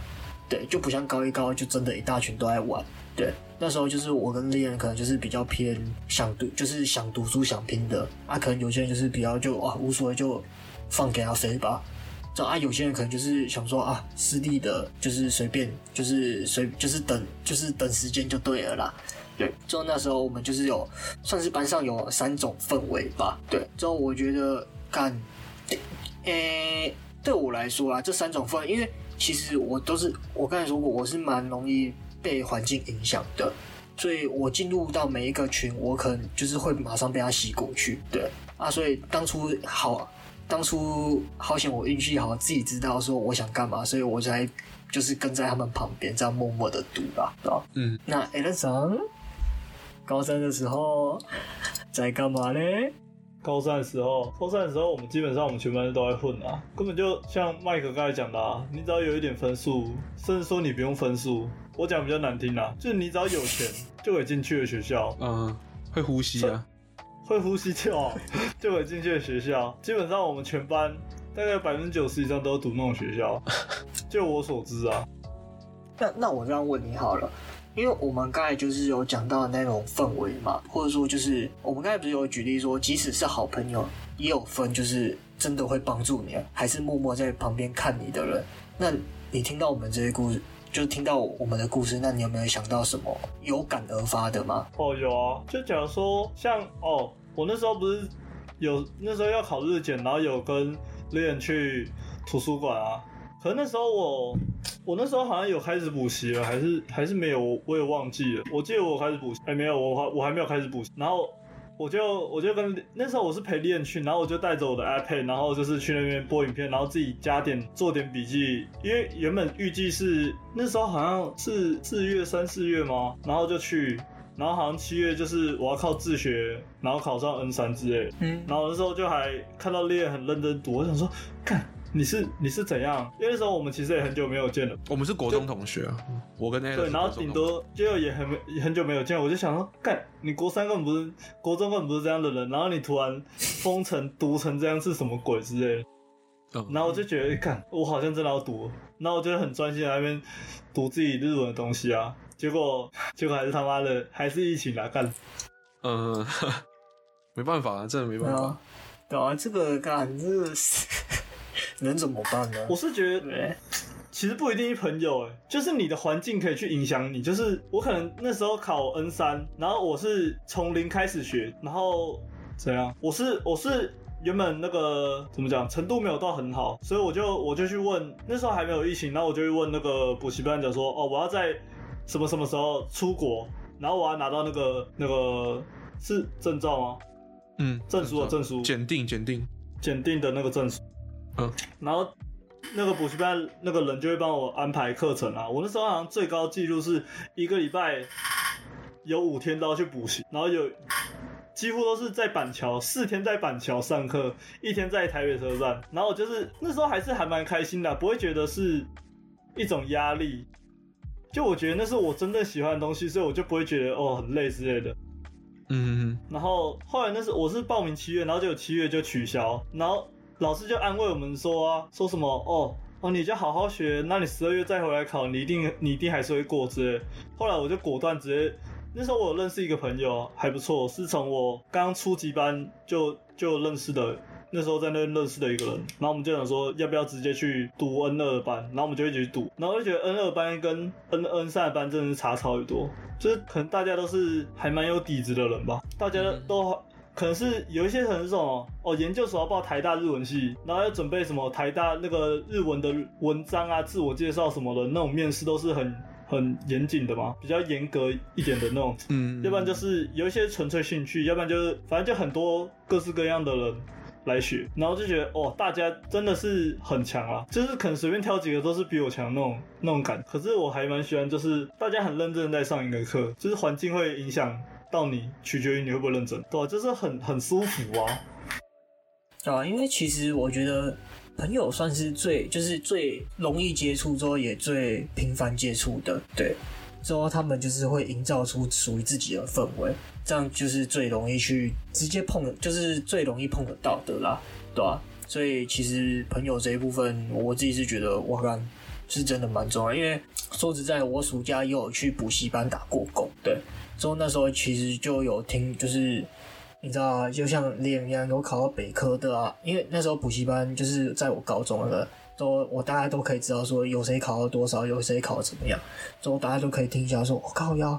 对，就不像高一高就真的一大群都在玩。对，那时候就是我跟Leon可能就是比较偏想读，就是想读书想拼的啊。可能有些人就是比较就啊无所谓，就放给他飞吧。这啊，有些人可能就是想说啊，私立的就是随便，就是等时间就对了啦。对，之后那时候我们就是有算是班上有3种氛围吧。对，之后我觉得干，对我来说啊，这3种氛围，因为其实我刚才说过，我是蛮容易。被环境影响的，所以我进入到每一个群，我可能就是会马上被他洗过去。对啊，所以当初好险我运气好，自己知道说我想干嘛，所以我才就是跟在他们旁边这样默默的读吧，对吧？嗯，那 Alan 上高三的时候在干嘛呢？高三的时候，我们基本上全班都在混啊，根本就像麦克刚才讲的啊，你只要有一点分数，甚至说你不用分数，我讲比较难听啦，就是你只要有钱就可以进去的学校，嗯，会呼吸啊，会呼吸就可以进去的学校，基本上我们全班大概90%以上都读那种学校，就我所知啊。那我这样问你好了。因为我们刚才就是有讲到的那种氛围嘛，或者说就是我们刚才不是有举例说，即使是好朋友，也有分就是真的会帮助你，还是默默在旁边看你的人。那你听到我们这些故事，就是听到我们的故事，那你有没有想到什么有感而发的吗？哦，有啊，就假如说像哦，我那时候不是有那时候要考日检，然后有跟Leon去图书馆啊，可是那时候我那时候好像有开始补习了，还是没有，我也忘记了。我记得我有开始补习，没有，我还没有开始补习。然后我就跟那时候我是陪Leon去，然后我就带着我的 iPad， 然后就是去那边播影片，然后自己加点做点笔记。因为原本预计是那时候好像是3、4月吗？然后就去，然后好像7月就是我要靠自学，然后考上 N3 之类的。嗯，然后那时候就还看到Leon很认真读，我想说，干。你是怎样？因为那时候我们其实也很久没有见了，我们是国中同学啊，我跟 Alan 对，然后顶多就也很久没有见，我就想说，干，你国中根本不是这样的人，然后你突然封城读成这样是什么鬼之类的，嗯，然后我就觉得，干，我好像真的要读，然后我就很专心在那边读自己日文的东西啊，结果还是他妈的还是疫情啊，干，嗯，没办法啊，真的没办法，对啊，这个干这个。能怎么办呢？我是觉得其实不一定是朋友，就是你的环境可以去影响你。就是我可能那时候考 N3， 然后我是从零开始学，然后怎样？我是原本那个怎么讲，程度没有到很好，所以我就去问，那时候还没有疫情，然后我就去问那个补习班讲说，哦，我要在什么什么时候出国，然后我要拿到那个是证照吗？嗯，证书，检定的那个证书。嗯，然后那个补习班那个人就会帮我安排课程啊。我那时候好像最高纪录是一个礼拜有5天都要去补习，然后有几乎都是在板桥，4天在板桥上课，1天在台北车站。然后就是那时候还蛮开心的啊，不会觉得是一种压力。就我觉得那是我真正喜欢的东西，所以我就不会觉得哦很累之类的。嗯，然后后来那是我是报名7月，然后就有7月就取消，然后老师就安慰我们说啊，说什么哦你就好好学，那你12月再回来考，你一定还是会过之类的。后来我就果断直接，那时候我有认识一个朋友还不错，是从我刚初级班就认识的，那时候在那边认识的一个人。然后我们就想说要不要直接去读 N2 班，然后我们就一起去读，然后就觉得 N2 班跟 N3 班真的是差超级多，就是可能大家都是还蛮有底子的人吧，大家都可能是有一些可能是什么哦，研究所要报台大日文系，然后要准备什么台大那个日文的文章啊、自我介绍什么的，那种面试都是很严谨的嘛，比较严格一点的那种。嗯，要不然就是有一些纯粹兴趣，要不然就是反正就很多各式各样的人来学，然后就觉得哦，大家真的是很强啊，就是可能随便挑几个都是比我强那种感觉。可是我还蛮喜欢，就是大家很认真在上一个课，就是环境会影响到你，取决于你会不会认真，对啊，就是很舒服啊。对啊，因为其实我觉得朋友算是最容易接触之后也最频繁接触的，对。之后他们就是会营造出属于自己的氛围，这样就是最容易去直接碰，就是最容易碰得到的啦，对吧？所以其实朋友这一部分，我自己是觉得我看是真的蛮重要，因为说实在，我暑假也有去补习班打过工，对。之后那时候其实就有听，就是你知道啊，就像Liam一样，有考到北科的啊，因为那时候补习班就是在我高中的。我大概都可以知道说有谁考到多少，有谁考怎么样，之后大家都可以听一下说，我靠腰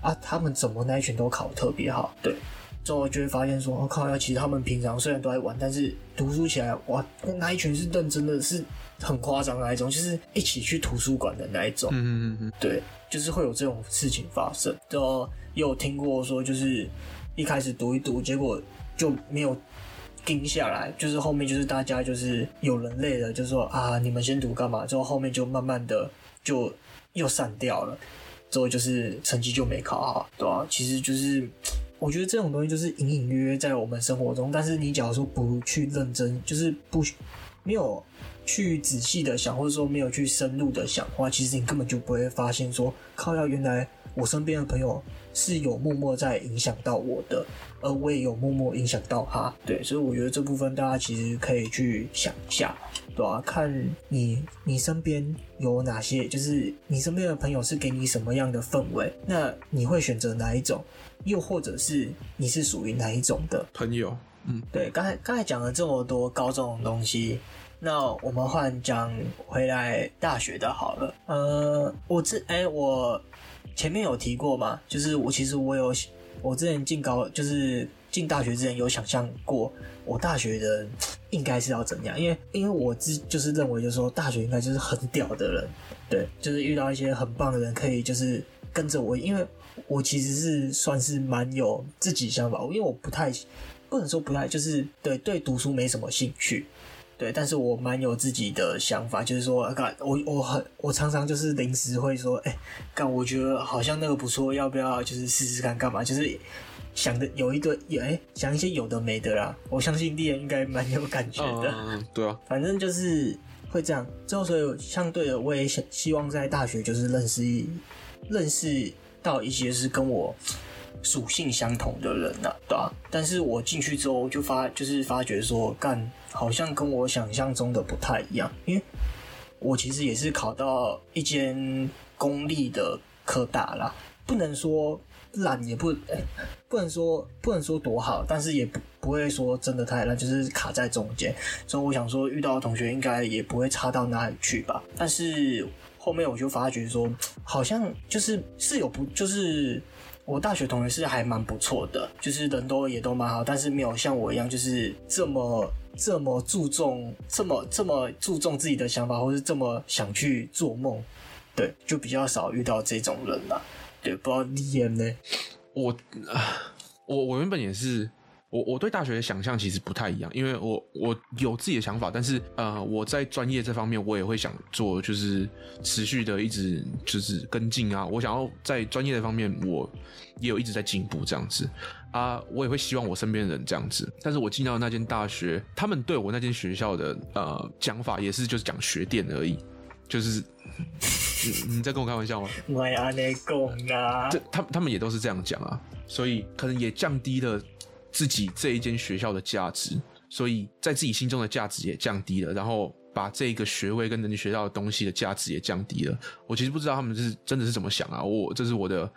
啊，他们怎么那一群都考得特别好，对。之后就会发现说，我靠腰，其实他们平常虽然都在玩，但是读书起来，哇，那一群是认真的，是很夸张的那一种，就是一起去图书馆的那一种。嗯，对，就是会有这种事情发生。之后也有听过说，就是一开始读一读，结果就没有。盯下来，就是后面就是大家就是有人累了，就说啊，你们先读干嘛？之后后面就慢慢的就又散掉了，之后就是成绩就没考好，对啊，其实就是我觉得这种东西就是隐隐约约在我们生活中，但是你假如说不去认真，就是没有去仔细的想，或者说没有去深入的想的话，其实你根本就不会发现说，靠腰，原来我身边的朋友是有默默在影响到我的，而我也有默默影响到他。对，所以我觉得这部分大家其实可以去想一下，对啊，看你身边有哪些，就是你身边的朋友是给你什么样的氛围，那你会选择哪一种，又或者是你是属于哪一种的朋友。嗯，对，刚才讲了这么多高中的东西。那我们换讲回来大学的好了。我前面有提过嘛，就是我之前进大学之前有想象过我大学的应该是要怎样，因为我就是认为就是说大学应该就是很屌的人，对，就是遇到一些很棒的人可以就是跟着我，因为我其实是算是蛮有自己想法，因为我不能说不太就是对读书没什么兴趣。对，但是我蛮有自己的想法，就是说，我常常就是临时会说，我觉得好像那个不错，要不要就是试试看干嘛？就是想的有一堆，想一些有的没的啦。我相信Liam应该蛮有感觉的。对啊，反正就是会这样。之后所以相对的，我也希望在大学就是认识到一些是跟我属性相同的人啊，对啊。但是我进去之后就发觉说，好像跟我想象中的不太一样，因为我其实也是考到一间公立的科大啦，不能说烂，也不能说多好，但是也不不会说真的太烂，就是卡在中间，所以我想说遇到的同学应该也不会差到哪里去吧。但是后面我就发觉说好像就是有不就是我大学同学是还蛮不错的，就是人都也都蛮好，但是没有像我一样就是这么注重自己的想法，或是这么想去做梦，对，就比较少遇到这种人啦。对，不知道Liam呢？我原本也是，我对大学的想象其实不太一样，因为我有自己的想法，但是我在专业这方面我也会想做，就是持续的一直就是跟进啊，我想要在专业的方面我也有一直在进步这样子啊，我也会希望我身边的人这样子。但是我进到那间大学，他们对我那间学校的讲法也是就是讲学店而已，就是。你在跟我开玩笑吗？我也安内讲啦，他们也都是这样讲啊，所以可能也降低了自己这一间学校的价值，所以在自己心中的价值也降低了，然后把这个学位跟人家学到的东西的价值也降低了。我其实不知道他们是真的是怎么想啊，这是我的，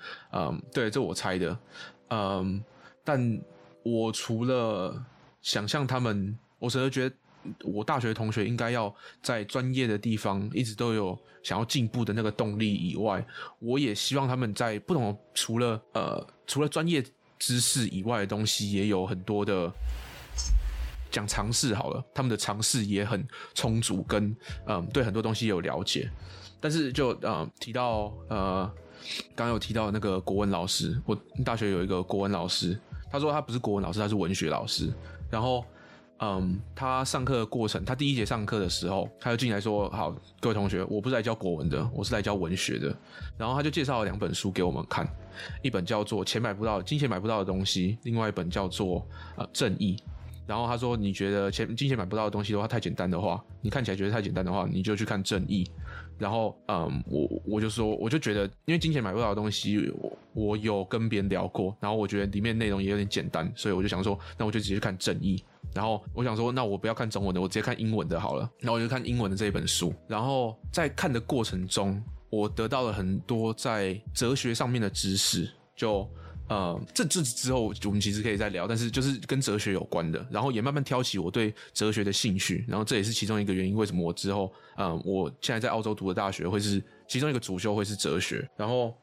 对，这我猜的，但我除了想象他们，我甚至觉得。我大学同学应该要在专业的地方一直都有想要进步的那个动力以外，我也希望他们在不同的除了专业知识以外的东西也有很多的讲尝试好了，他们的尝试也很充足，跟对很多东西也有了解。但是就提到刚刚有提到那个国文老师，我大学有一个国文老师，他说他不是国文老师，他是文学老师，然后。他上课的过程，他第一节上课的时候，他就进来说：“好，各位同学，我不是来教国文的，我是来教文学的。”然后他就介绍了两本书给我们看，一本叫做《钱买不到，金钱买不到的东西》，另外一本叫做《正义》。然后他说：“你觉得金钱买不到的东西的话太简单的话，你看起来觉得太简单的话，你就去看《正义》。”然后，我就说，我就觉得，因为金钱买不到的东西，我有跟别人聊过，然后我觉得里面内容也有点简单，所以我就想说，那我就直接去看《正义》。然后我想说，那我不要看中文的，我直接看英文的好了。然后我就看英文的这一本书。然后在看的过程中，我得到了很多在哲学上面的知识。就这之后我们其实可以再聊，但是就是跟哲学有关的，然后也慢慢挑起我对哲学的兴趣，然后这也是其中一个原因，为什么我之后我现在在澳洲读的大学会是其中一个主修会是哲学，然后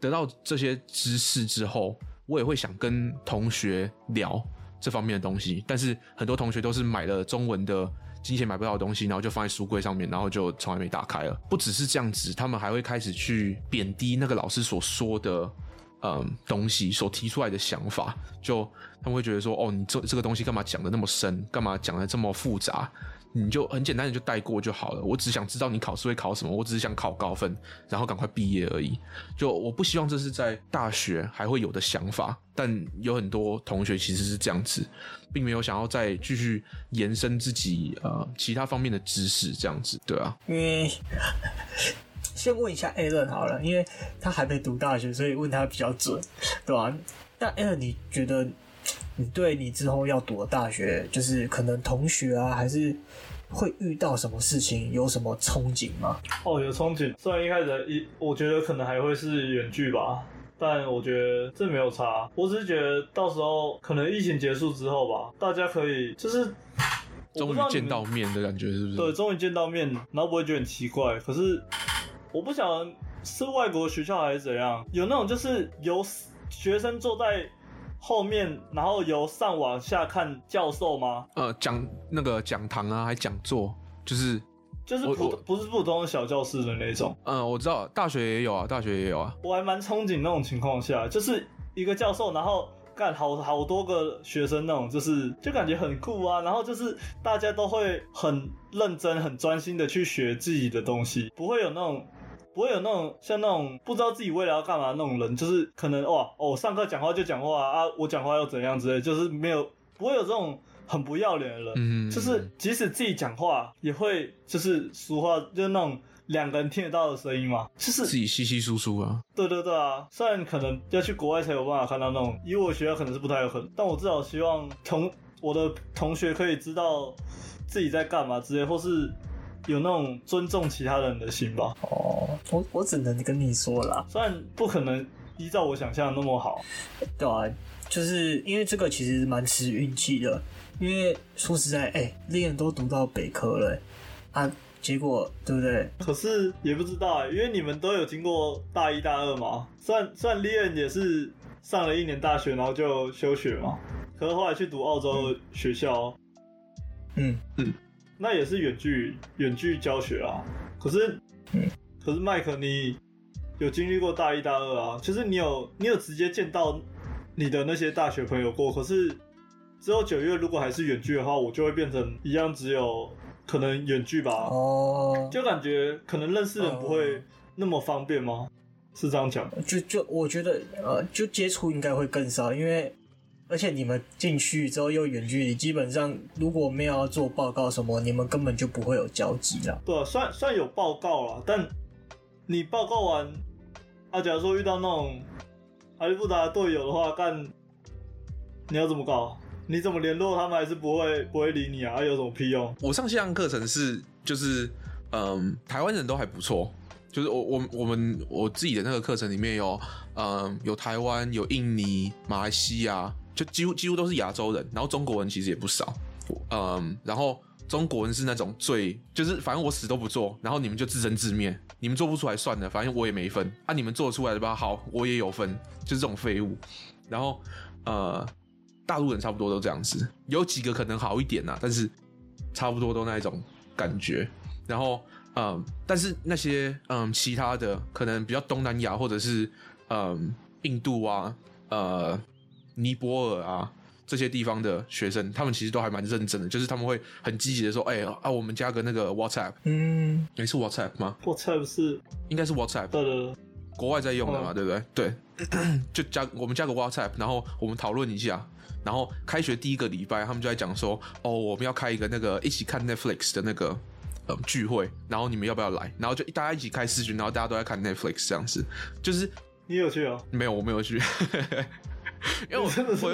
得到这些知识之后，我也会想跟同学聊这方面的东西，但是很多同学都是买了中文的金钱买不到的东西，然后就放在书柜上面，然后就从来没打开了。不只是这样子，他们还会开始去贬低那个老师所说的东西，所提出来的想法，就他们会觉得说，哦，你这个东西干嘛讲得那么深，干嘛讲得这么复杂，你就很简单的就带过就好了，我只想知道你考试会考什么，我只是想考高分然后赶快毕业而已。就我不希望这是在大学还会有的想法，但有很多同学其实是这样子，并没有想要再继续延伸自己其他方面的知识这样子。对啊，因为先问一下 Alan 好了，因为他还没读大学，所以问他比较准，对吧？那 Alan 你觉得你对你之后要读的大学，就是可能同学啊，还是会遇到什么事情，有什么憧憬吗？哦，有憧憬，虽然一开始我觉得可能还会是远距吧，但我觉得这没有差，我只是觉得到时候可能疫情结束之后吧，大家可以就是终于见到面的感觉，是不是？对，终于见到面，然后不会觉得很奇怪，可是。我不想是外国学校还是怎样，有那种就是由学生坐在后面，然后由上往下看教授吗？那个讲堂啊，还讲座，就是不是普通的小教室的那种。我知道，大学也有啊，大学也有啊。我还蛮憧憬那种情况下，就是一个教授，然后。干好多个学生那种，就感觉很酷啊，然后就是大家都会很认真、很专心的去学自己的东西，不会有那种像那种不知道自己未来要干嘛的那种人，就是可能哇哦，上课讲话就讲话啊，我讲话又怎样之类，就是没有不会有这种很不要脸的人，就是即使自己讲话也会就是俗话就是那种。两个人听得到的声音嘛，就是自己稀稀疏疏啊。对对对啊，虽然可能要去国外才有办法看到那种，以我学校可能是不太有可能，但我至少希望我的同学可以知道自己在干嘛之类，或是有那种尊重其他人的心吧。哦，我只能跟你说啦，虽然不可能依照我想象的那么好。对啊，就是因为这个其实蛮吃运气的，因为说实在，Liam 都读到北科了，结果对不对？可是也不知道，因为你们都有经过大一、大二嘛，算 Liam 也是上了一年大学，然后就休学嘛，可是后来去读澳洲学校，嗯，那也是远距教学啊。可是 Mike 你有经历过大一、大二啊，就是你有直接见到你的那些大学朋友过，可是之后9月如果还是远距的话，我就会变成一样，只有可能远距吧。哦，就感觉可能认识人不会那么方便吗？是这样讲？就我觉得就接触应该会更少，因为而且你们进去之后又远距离，基本上如果没有要做报告什么，你们根本就不会有交集啦。对啊，算有报告啦，但你报告完假如说遇到那种阿利布达的队友的话，干你要怎么搞？你怎么联络他们还是不会理你啊？有什么屁用？我上线上课程是就是台湾人都还不错，就是我自己的那个课程里面有有台湾、有印尼、马来西亚，就几乎都是亚洲人，然后中国人其实也不少，然后中国人是那种最就是反正我死都不做，然后你们就自生自灭，你们做不出来算了，反正我也没分啊，你们做出来的吧，好我也有分，就是这种废物。然后大陆人差不多都这样子，有几个可能好一点啊，但是差不多都那一种感觉。然后但是那些其他的可能比较东南亚或者是印度啊尼泊尔啊这些地方的学生，他们其实都还蛮认真的，就是他们会很积极的说，我们加个那个 WhatsApp， 是 WhatsApp 吗？ WhatsApp 是应该是 WhatsApp， 对对对，国外在用的嘛，对不对？对，就我们加个 WhatsApp， 然后我们讨论一下。然后开学第一个礼拜，他们就在讲说，我们要开一个那个一起看 Netflix 的那个聚会，然后你们要不要来？然后就大家一起开视讯，然后大家都在看 Netflix 这样子。就是你有去哦？没有，我没有去。因为我真的是我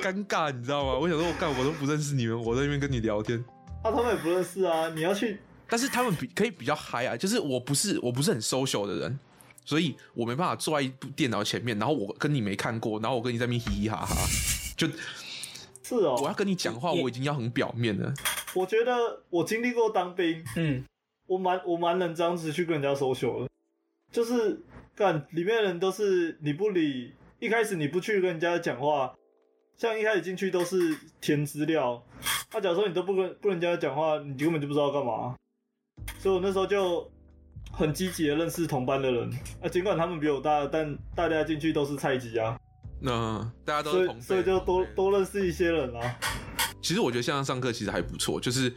尴尬，你知道吗？我想说我都不认识你们，我在那边跟你聊天。他们也不认识啊，你要去，但是他们可以比较嗨啊，就是我不是很 social 的人，所以我没办法坐在一部电脑前面，然后我跟你没看过，然后我跟你在那边嘻嘻哈哈，就是哦，我要跟你讲话，我已经要很表面了。我觉得我经历过当兵，我蛮能这样子去跟人家 social 的，就是干里面的人都是你不理。一开始你不去跟人家讲话，像一开始进去都是填资料，假如说你都不跟人家讲话，你根本就不知道干嘛。所以我那时候就很积极的认识同班的人，尽管他们比我大，但大家进去都是菜鸡啊。大家都是同辈，所以就多认识一些人啊。其实我觉得线上上课其实还不错，就是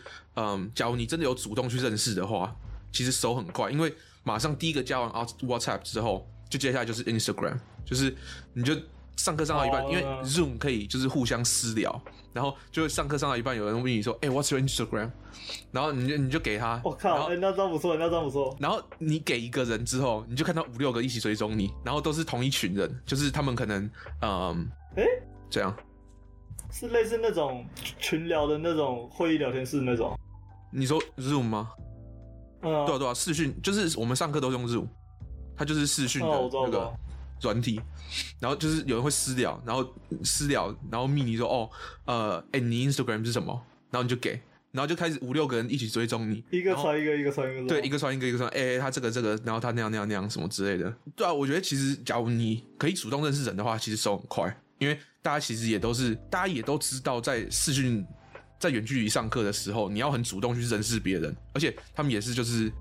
假如你真的有主动去认识的话，其实手很快，因为马上第一个加完 WhatsApp 之后，就接下来就是 Instagram。就是你就上课上到一半，因为 Zoom 可以就是互相私聊，然后就上课上到一半，有人问你说：“What's your Instagram？” 然后你就给他。我靠！那张不错，那张不错。然后你给一个人之后，你就看到5-6个一起追踪你，然后都是同一群人，就是他们可能这样，是类似那种群聊的那种会议聊天室那种。你说 Zoom 吗？对啊，视讯就是我们上课都用 Zoom， 它就是视讯的那个。软体，然后就是有人会私聊，然后密你说你 Instagram 是什么？然后你就给，然后就开始5-6个人一起追踪你，一个传一个，对，一个传，他这个，然后他那样什么之类的。对啊，我觉得其实假如你可以主动认识人的话，其实手很快，因为大家也都知道在视讯在远距离上课的时候，你要很主动去认识别人，而且他们也是就是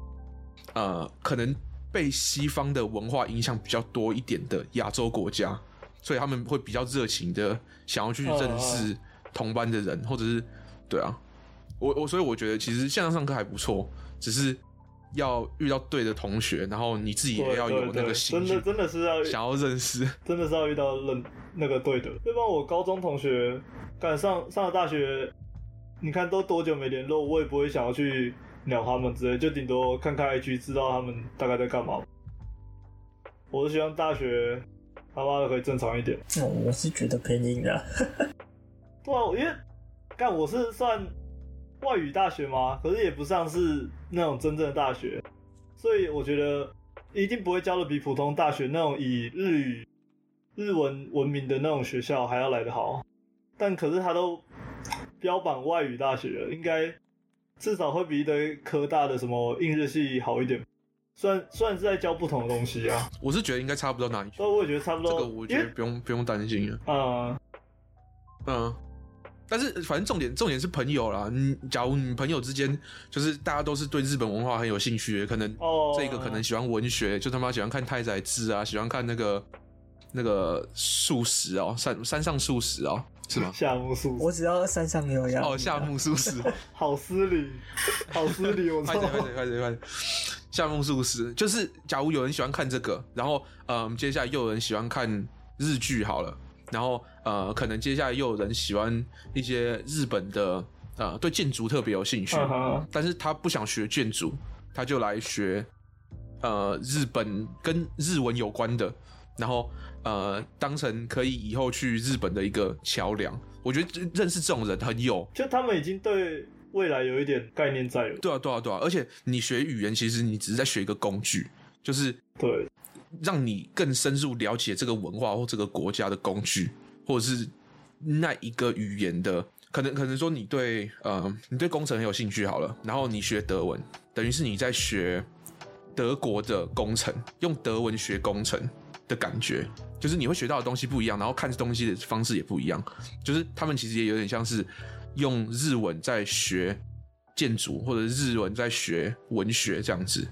可能。被西方的文化影响比较多一点的亚洲国家，所以他们会比较热情的想要去认识同班的人，或者是对啊，所以我觉得其实线上上课还不错，只是要遇到对的同学，然后你自己也要有那个心，真的是要想要认识，真的是要遇到那个对的。要不然我高中同学敢上了大学，你看都多久没联络，我也不会想要去。聊他们之类，就顶多看看 IG， 知道他们大概在干嘛。我是希望大学他妈的可以正常一点。我是觉得偏硬的。对啊，因为干我是算外语大学嘛，可是也不像是那种真正的大学，所以我觉得一定不会教的比普通大学那种以日语、日文闻名的那种学校还要来得好，但可是他都标榜外语大学了，应该至少会比一堆科大的什么英日系好一点。虽然是在教不同的东西啊，我是觉得应该差不到哪里去。我也觉得差不多。这个我觉得不用担心啊。但是反正重点是朋友啦。你假如你朋友之间就是大家都是对日本文化很有兴趣的，可能这个可能喜欢文学，就他妈喜欢看太宰治啊，喜欢看那个素食哦，山上素食哦，是吗？夏目素食，我只要山上有呀。哦，夏目素食，好失礼，好失礼，我操！快点！夏目素食就是，假如有人喜欢看这个，然后接下来又有人喜欢看日剧好了。然后可能接下来又有人喜欢一些日本的对建筑特别有兴趣，但是他不想学建筑，他就来学日本跟日文有关的，然后当成可以以后去日本的一个桥梁。我觉得认识这种人很有，就他们已经对未来有一点概念在了。对啊，而且你学语言，其实你只是在学一个工具，就是对。让你更深入了解这个文化或这个国家的工具，或者是那一个语言的，可能说你对工程很有兴趣好了，然后你学德文，等于是你在学德国的工程，用德文学工程的感觉，就是你会学到的东西不一样，然后看东西的方式也不一样，就是他们其实也有点像是用日文在学建筑，或者日文在学文学这样子。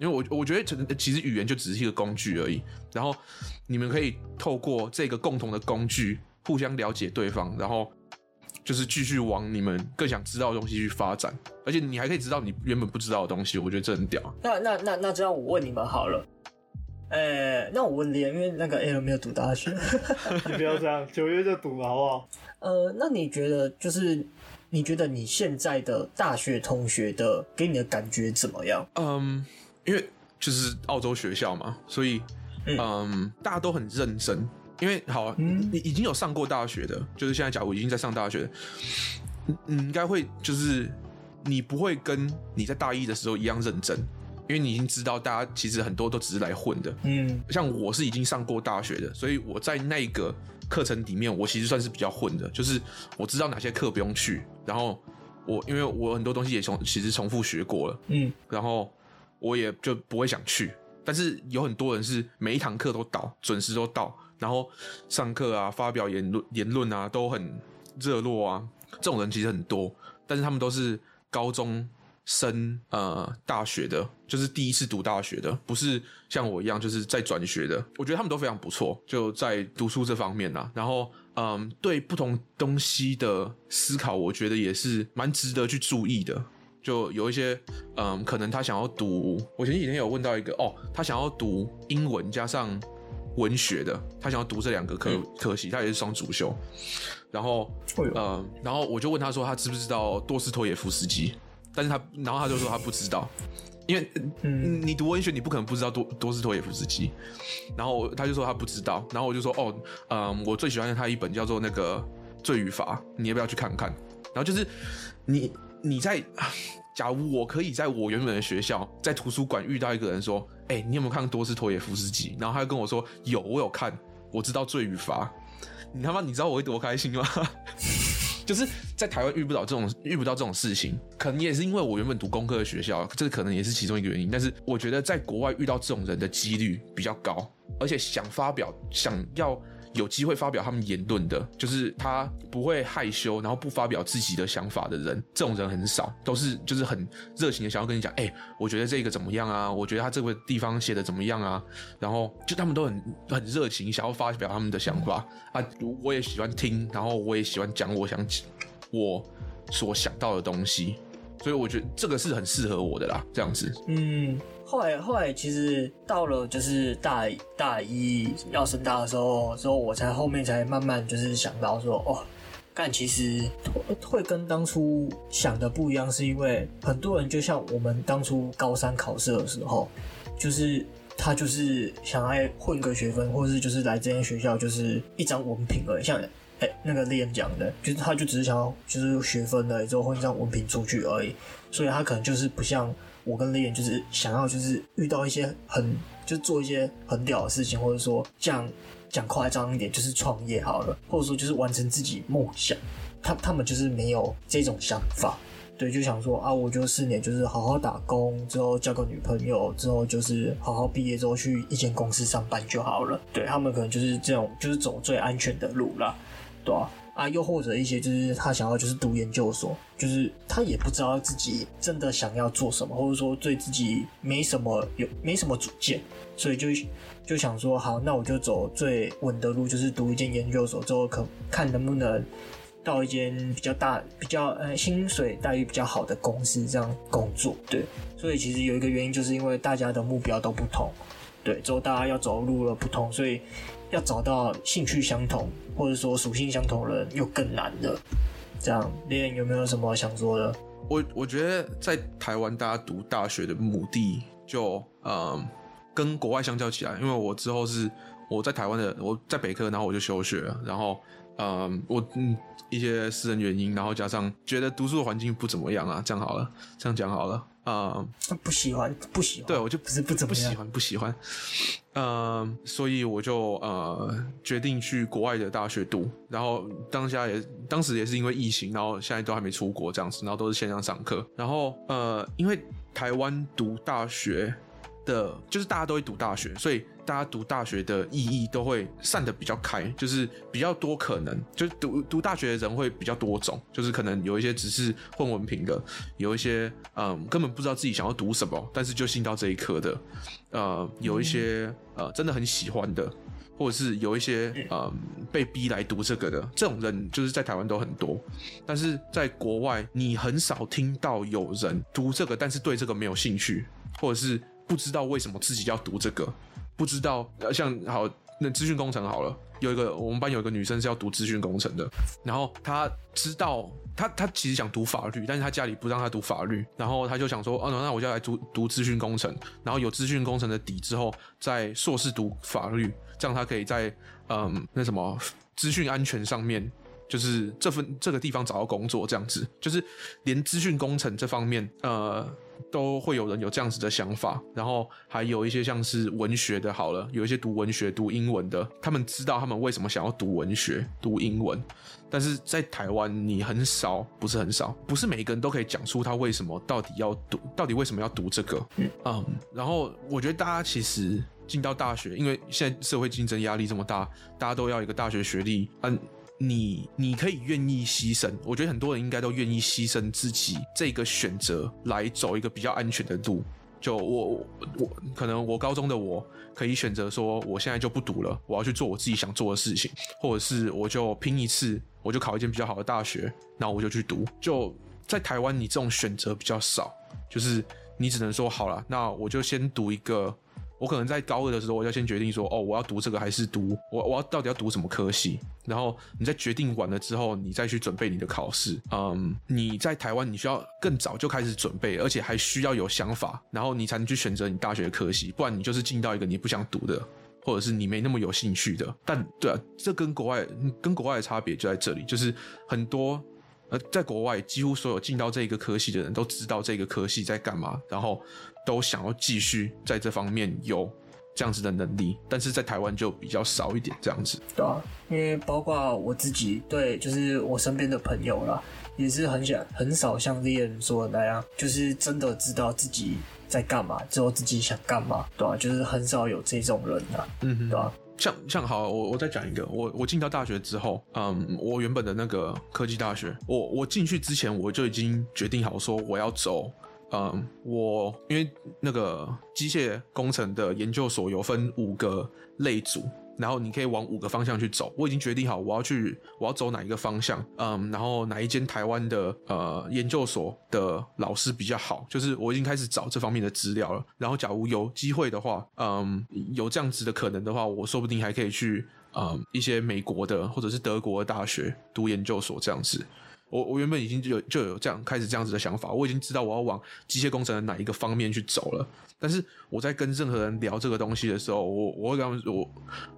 因为我觉得其实语言就只是一个工具而已，然后你们可以透过这个共同的工具互相了解对方，然后就是继续往你们更想知道的东西去发展，而且你还可以知道你原本不知道的东西，我觉得这很屌。那这样我问你们好了，那我问你，因为那个 Alan 没有读大学，你不要这样，9月就读了好不好？那你觉得就是。你觉得你现在的大学同学的给你的感觉怎么样？因为就是澳洲学校嘛，所以大家都很认真。因为好，你已经有上过大学的，就是现在假如已经在上大学的，你应该会就是你不会跟你在大一的时候一样认真，因为你已经知道大家其实很多都只是来混的。像我是已经上过大学的，所以我在那个课程里面，我其实算是比较混的，就是我知道哪些课不用去。然后因为我很多东西也其实重复学过了，然后我也就不会想去。但是有很多人是每一堂课都到，准时都到，然后上课啊、发表言论啊都很热络啊，这种人其实很多。但是他们都是高中升大学的，就是第一次读大学的，不是像我一样就是在转学的。我觉得他们都非常不错，就在读书这方面啦。然后对不同东西的思考，我觉得也是蛮值得去注意的。就有一些可能他想要读，我前几天有问到一个他想要读英文加上文学的，他想要读这两个科系，他也是双主修。然后然后我就问他说他知不知道多斯托耶夫斯基，但是然后他就说他不知道。因为你读文学，你不可能不知道多斯托耶夫斯基。然后他就说他不知道，然后我就说我最喜欢他一本叫做那个《罪与罚》，你要不要去看看？然后就是你在，假如我可以在我原本的学校，在图书馆遇到一个人说，你有没有看多斯托耶夫斯基？然后他就跟我说有，我有看，我知道《罪与罚》。你他妈你知道我会多开心吗？就是在台湾遇不到这种事情，可能也是因为我原本读工科的学校，这可能也是其中一个原因。但是我觉得在国外遇到这种人的几率比较高，而且想要有机会发表他们言论的，就是他不会害羞，然后不发表自己的想法的人，这种人很少，都是就是很热情的想要跟你讲，我觉得这个怎么样啊？我觉得他这个地方写的怎么样啊？然后就他们都很热情，想要发表他们的想法啊。我也喜欢听，然后我也喜欢讲我所想到的东西，所以我觉得这个是很适合我的啦，这样子。后来其实到了就是大一要升大的时候，我才后面才慢慢就是想到说干其实会跟当初想的不一样，是因为很多人就像我们当初高三考试的时候，就是他就是想要混个学分，或是就是来这间学校就是一张文凭而已，像那个Liam讲的，就是他就只是想要就是学分而已，之后混一张文凭出去而已，所以他可能就是不像。我跟 Leon 就是想要就是遇到一些很就做一些很屌的事情，或者说讲夸张一点就是创业好了，或者说就是完成自己梦想，他们就是没有这种想法。对，就想说啊，我就4年就是好好打工，之后交个女朋友，之后就是好好毕业之后去一间公司上班就好了。对，他们可能就是这种，就是走最安全的路啦，对啊。啊，又或者一些就是他想要就是读研究所，就是他也不知道自己真的想要做什么，或者说对自己没什么主见，所以就想说好，那我就走最稳的路，就是读一间研究所之后，看能不能到一间比较大、比较薪水待遇比较好的公司这样工作。对，所以其实有一个原因就是因为大家的目标都不同，对，之后大家要走路了不同，所以要找到兴趣相同或者说属性相同的人又更难了。这样 Liam 有没有什么想说的？我觉得在台湾大家读大学的目的就跟国外相较起来，因为我之后是我在台湾的，我在北科，然后我就休学了，然后一些私人原因，然后加上觉得读书的环境不怎么样啊，这样讲好了啊、不喜欢，对，我就不是不怎么样，不喜欢，所以我就决定去国外的大学读，然后当时也是因为疫情，然后现在都还没出国这样子，然后都是线上上课，然后因为台湾读大学的就是大家都会读大学，所以大家读大学的意义都会散得比较开，就是比较多可能，就是 读大学的人会比较多种，就是可能有一些只是混文凭的，有一些根本不知道自己想要读什么，但是就进到这一科的，有一些真的很喜欢的，或者是有一些被逼来读这个的，这种人就是在台湾都很多，但是在国外你很少听到有人读这个，但是对这个没有兴趣，或者是不知道为什么自己要读这个。不知道，像好那资讯工程好了，我们班有一个女生是要读资讯工程的，然后她知道她其实想读法律，但是她家里不让她读法律，然后她就想说，哦，那我就来读资讯工程，然后有资讯工程的底之后，在硕士读法律，这样她可以在资讯安全上面，就是这个地方找到工作这样子，就是连资讯工程这方面，都会有人有这样子的想法，然后还有一些像是文学的好了，有一些读文学读英文的，他们知道他们为什么想要读文学读英文，但是在台湾你很少，不是每个人都可以讲出他为什么为什么要读这个。然后我觉得大家其实进到大学，因为现在社会竞争压力这么大，大家都要一个大学学历，你可以愿意牺牲，我觉得很多人应该都愿意牺牲自己这个选择来走一个比较安全的路。就我可能我高中的我可以选择说，我现在就不读了，我要去做我自己想做的事情，或者是我就拼一次，我就考一间比较好的大学，然后我就去读。就在台湾，你这种选择比较少，就是你只能说好了，那我就先读一个。我可能在高二的时候，我要先决定说，哦，我要读这个还是读我到底要读什么科系？然后你在决定完了之后，你再去准备你的考试。你在台湾你需要更早就开始准备，而且还需要有想法，然后你才能去选择你大学的科系，不然你就是进到一个你不想读的，或者是你没那么有兴趣的。但对啊，这跟国外的差别就在这里，就是很多。在国外，几乎所有进到这个科系的人都知道这个科系在干嘛，然后都想要继续在这方面有这样子的能力，但是在台湾就比较少一点这样子。对啊，因为包括我自己，对，就是我身边的朋友啦，也是很少像 Liam 说的那样，就是真的知道自己在干嘛，之后自己想干嘛，对啊，就是很少有这种人啦，对啊。像好，我再讲一个，我进到大学之后，我原本的那个科技大学，我进去之前我就已经决定好说我要走，我因为那个机械工程的研究所有分5个类组，然后你可以往5个方向去走，我已经决定好我要走哪一个方向，然后哪一间台湾的研究所的老师比较好，就是我已经开始找这方面的资料了。然后假如有机会的话，有这样子的可能的话，我说不定还可以去一些美国的或者是德国的大学读研究所这样子。我原本已经就有这样开始这样子的想法，我已经知道我要往机械工程的哪一个方面去走了。但是我在跟任何人聊这个东西的时候，我会跟他们，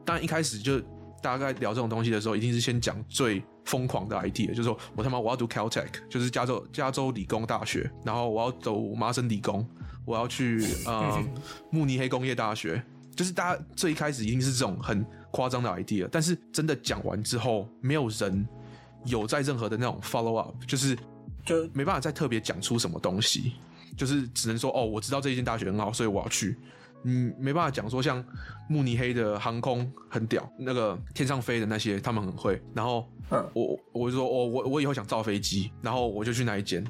当然一开始就大概聊这种东西的时候，一定是先讲最疯狂的 idea， 就是说我要读 Caltech， 就是加州理工大学，然后我要走麻省理工，我要去慕尼黑工业大学，就是大家最一开始一定是这种很夸张的 idea， 但是真的讲完之后，没有人有在任何的那种 follow up， 就是就没办法再特别讲出什么东西，就是只能说哦，我知道这一间大学很好，所以我要去。嗯，没办法讲说像慕尼黑的航空很屌，那个天上飞的那些他们很会。然后我就说哦，我以后想造飞机，然后我就去那一间。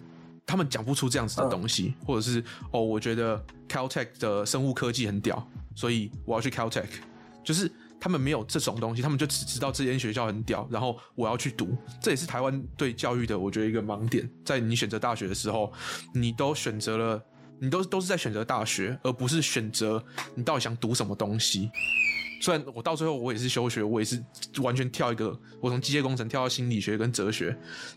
他们讲不出这样子的东西，或者是哦，我觉得 Caltech 的生物科技很屌，所以我要去 Caltech。就是他们没有这种东西，他们就只知道这间学校很屌，然后我要去读。这也是台湾对教育的我觉得一个盲点，在你选择大学的时候，你都选择了。你都是在选择大学，而不是选择你到底想读什么东西。虽然我到最后我也是休学，我也是完全跳一个，我从机械工程跳到心理学跟哲学，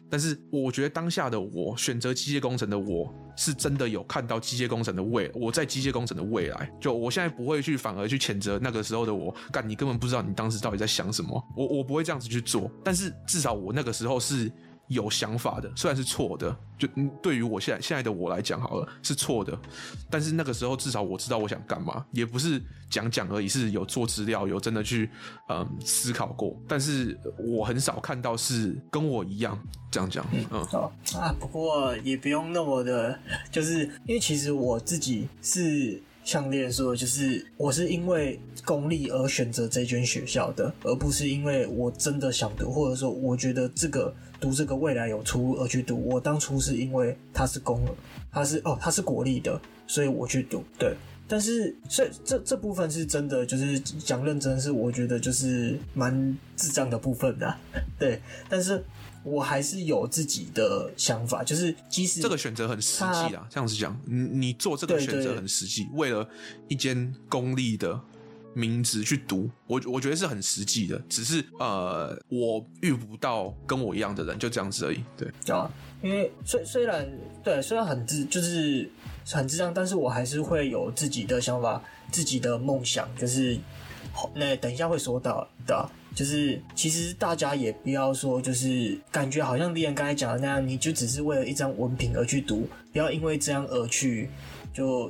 但是我觉得当下的我选择机械工程的我是真的有看到机械工程的未来，我在机械工程的未来，就我现在不会去反而去谴责那个时候的我，干你根本不知道你当时到底在想什么，我不会这样子去做，但是至少我那个时候是。有想法的，虽然是错的，就对于我现在的我来讲好了，是错的。但是那个时候至少我知道我想干嘛，也不是讲讲而已，是有做资料，有真的去思考过。但是我很少看到是跟我一样这样讲。嗯，好啊，不过也不用那么的，就是因为其实我自己是。像Leon说的，就是我是因为功利而选择这间学校的，而不是因为我真的想读，或者说我觉得读这个未来有出路而去读。我当初是因为它是它是国立的，所以我去读。对，但是这部分是真的，就是讲认真是我觉得就是蛮智障的部分的啊。对，但是。我还是有自己的想法，就是即使这个选择很实际啦，这样子讲，你做这个选择很实际，为了一间公立的名字去读，我觉得是很实际的，只是我遇不到跟我一样的人，就这样子而已。对啊，因为虽然就是很智障，但是我还是会有自己的想法、自己的梦想，就是那等一下会说到的啊。就是其实大家也不要说，就是感觉好像Leon刚才讲的那样，你就只是为了一张文凭而去读，不要因为这样而去就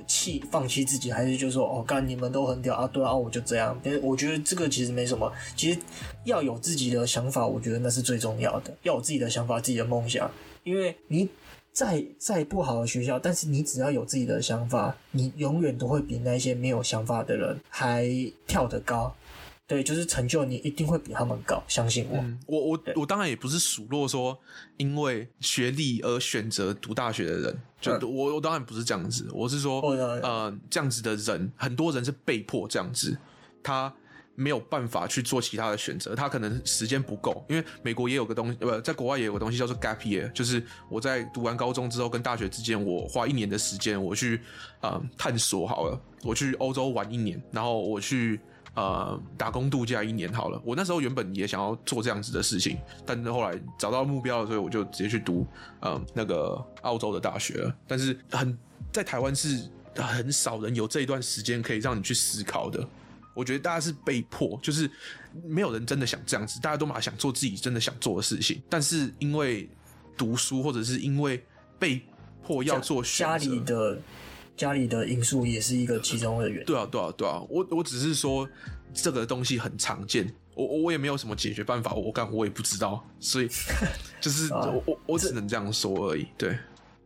放弃自己，还是就说哦干你们都很屌啊，对啊我就这样。但是我觉得这个其实没什么，其实要有自己的想法，我觉得那是最重要的，要有自己的想法、自己的梦想，因为你。再不好的学校，但是你只要有自己的想法，你永远都会比那些没有想法的人还跳得高。对，就是成就你一定会比他们高，相信我。我当然也不是数落说因为学历而选择读大学的人，就我当然不是这样子，我是说这样子的人，很多人是被迫这样子，他。没有办法去做其他的选择，他可能时间不够，因为美国也有个东西，在国外也有个东西叫做 gap year， 就是我在读完高中之后跟大学之间，我花一年的时间，我去探索好了，我去欧洲玩一年，然后我去打工度假一年好了。我那时候原本也想要做这样子的事情，但是后来找到目标了，所以我就直接去读那个澳洲的大学了。但是在台湾是很少人有这一段时间可以让你去思考的。我觉得大家是被迫，就是没有人真的想这样子，大家都嘛想做自己真的想做的事情，但是因为读书或者是因为被迫要做选择，家里的因素也是一个其中的原因。对啊，我只是说这个东西很常见，我也没有什么解决办法，我也不知道，所以就是我只能这样说而已。对。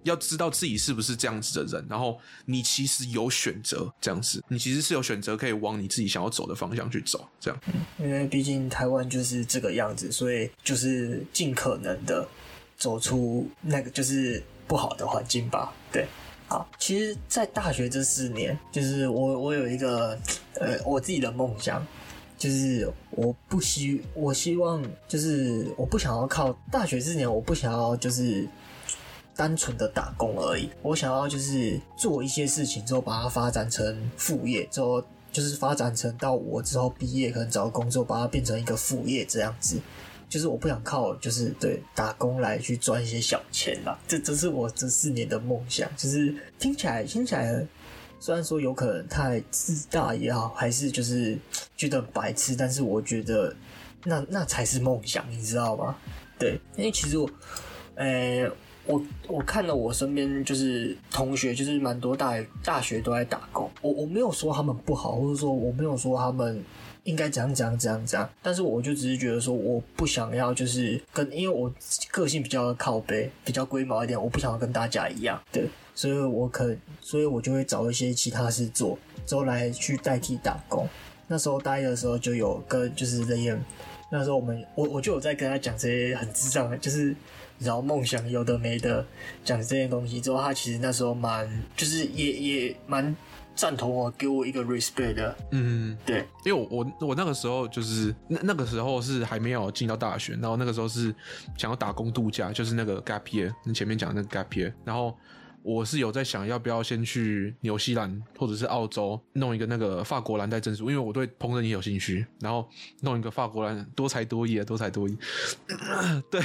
要知道自己是不是这样子的人，然后你其实有选择，这样子，你其实是有选择可以往你自己想要走的方向去走，这样。因为毕竟台湾就是这个样子，所以就是尽可能的走出那个就是不好的环境吧。对，好，其实，在大学这4年，就是我有一个我自己的梦想。就是我希望就是我不想要靠大学4年，我不想要就是。单纯的打工而已，我想要就是做一些事情之后把它发展成副业，之后就是发展成到我之后毕业可能找工作，把它变成一个副业这样子。就是我不想靠就是对打工来去赚一些小钱啦，这是我这4年的梦想。就是听起来，虽然说有可能太自大也好，还是就是觉得很白痴，但是我觉得那才是梦想，你知道吗？对，因为其实我我看了我身边就是同学，就是蛮多大学都在打工。我没有说他们不好，或者说我没有说他们应该怎样，但是我就只是觉得说我不想要就是因为我个性比较靠北，比较龟毛一点，我不想要跟大家一样，对，所以我就会找一些其他事做，之后来去代替打工。那时候大一的时候就有跟就是 Liam， 那时候我就有在跟他讲这些很智障的，就是然后梦想有的没的讲这些东西之后，他其实那时候就是也蛮赞同我，给我一个 respect 的。嗯，对，因为我那个时候就是那个时候是还没有进到大学，然后那个时候是想要打工度假，就是那个 gap year， 你前面讲的那个 gap year， 然后我是有在想要不要先去纽西兰或者是澳洲弄一个那个法国蓝带证书，因为我对烹饪也有兴趣，然后弄一个法国蓝多才多艺对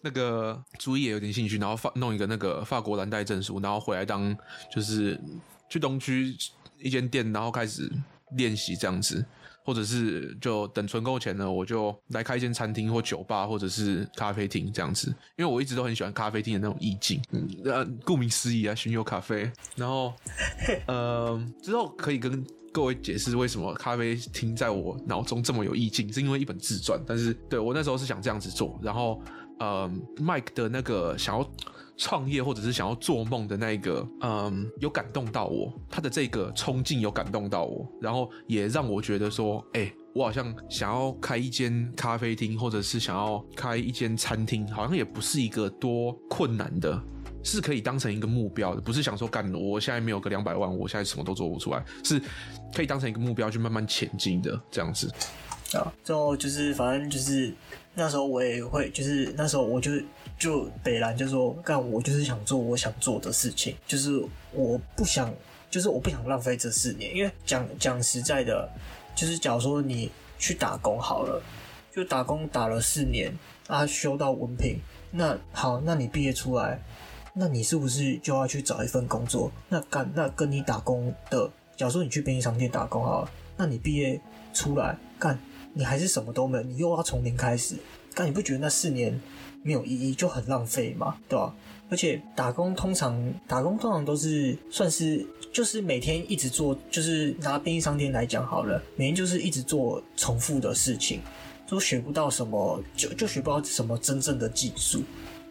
那个厨艺也有点兴趣，然后弄一个那个法国蓝带证书，然后回来当就是去东区一间店，然后开始练习这样子，或者是就等存够钱了，我就来开一间餐厅或酒吧或者是咖啡厅这样子，因为我一直都很喜欢咖啡厅的那种意境，顾名思义啊，巡游咖啡。然后之后可以跟各位解释为什么咖啡厅在我脑中这么有意境，是因为一本自传，但是对我那时候是想这样子做，然后Mike 的那个想要创业或者是想要做梦的那一个，有感动到我，他的这个冲劲有感动到我，然后也让我觉得说，我好像想要开一间咖啡厅，或者是想要开一间餐厅，好像也不是一个多困难的，是可以当成一个目标的，不是想说干，我现在没有个200万，我现在什么都做不出来，是可以当成一个目标去慢慢前进的这样子。啊，就是反正就是那时候我也会，就是那时候我就北兰就说干，我就是想做我想做的事情，就是我不想浪费这4年，因为讲实在的，就是假如说你去打工好了，就打工打了4年啊，修到文凭，那好，那你毕业出来，那你是不是就要去找一份工作？那跟你打工的，假如说你去便利商店打工好了，那你毕业出来干，你还是什么都没有，你又要从零开始，干，你不觉得那4年没有意义就很浪费嘛，对吧？而且打工通常都是算是就是每天一直做，就是拿便利商店来讲好了，每天就是一直做重复的事情，都学不到什么，就学不到什么真正的技术，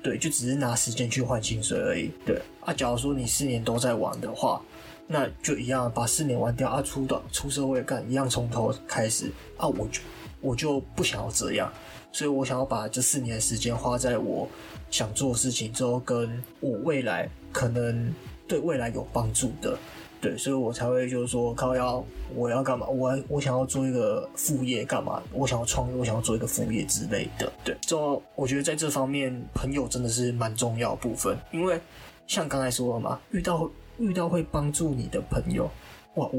对，就只是拿时间去换薪水而已，对啊。假如说你4年都在玩的话，那就一样把4年玩掉啊，出社会干一样从头开始啊，我就不想要这样，所以我想要把这4年的时间花在我想做的事情之后，跟我未来可能对未来有帮助的，对，所以我才会就是说靠腰，我要干嘛？我想要做一个副业干嘛？我想要创业，我想要做一个副业之类的，对。之后我觉得在这方面朋友真的是蛮重要的部分，因为像刚才说的嘛，遇到会帮助你的朋友，哇，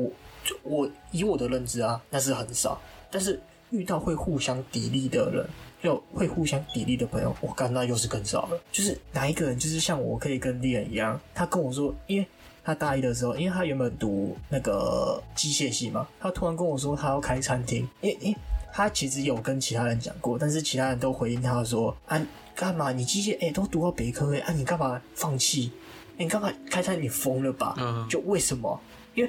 我以我的认知啊，那是很少。但是遇到会互相砥砺的人，就会互相砥砺的朋友，我干，那又是更少了。就是哪一个人，就是像我可以跟Leon一样，他跟我说，因为他大一的时候，因为他原本读那个机械系嘛，他突然跟我说他要开餐厅，因为他其实有跟其他人讲过，但是其他人都回应他说，啊，干嘛你机械都读到北科啊，你干嘛放弃？你干嘛开餐？你疯了吧？就为什么？因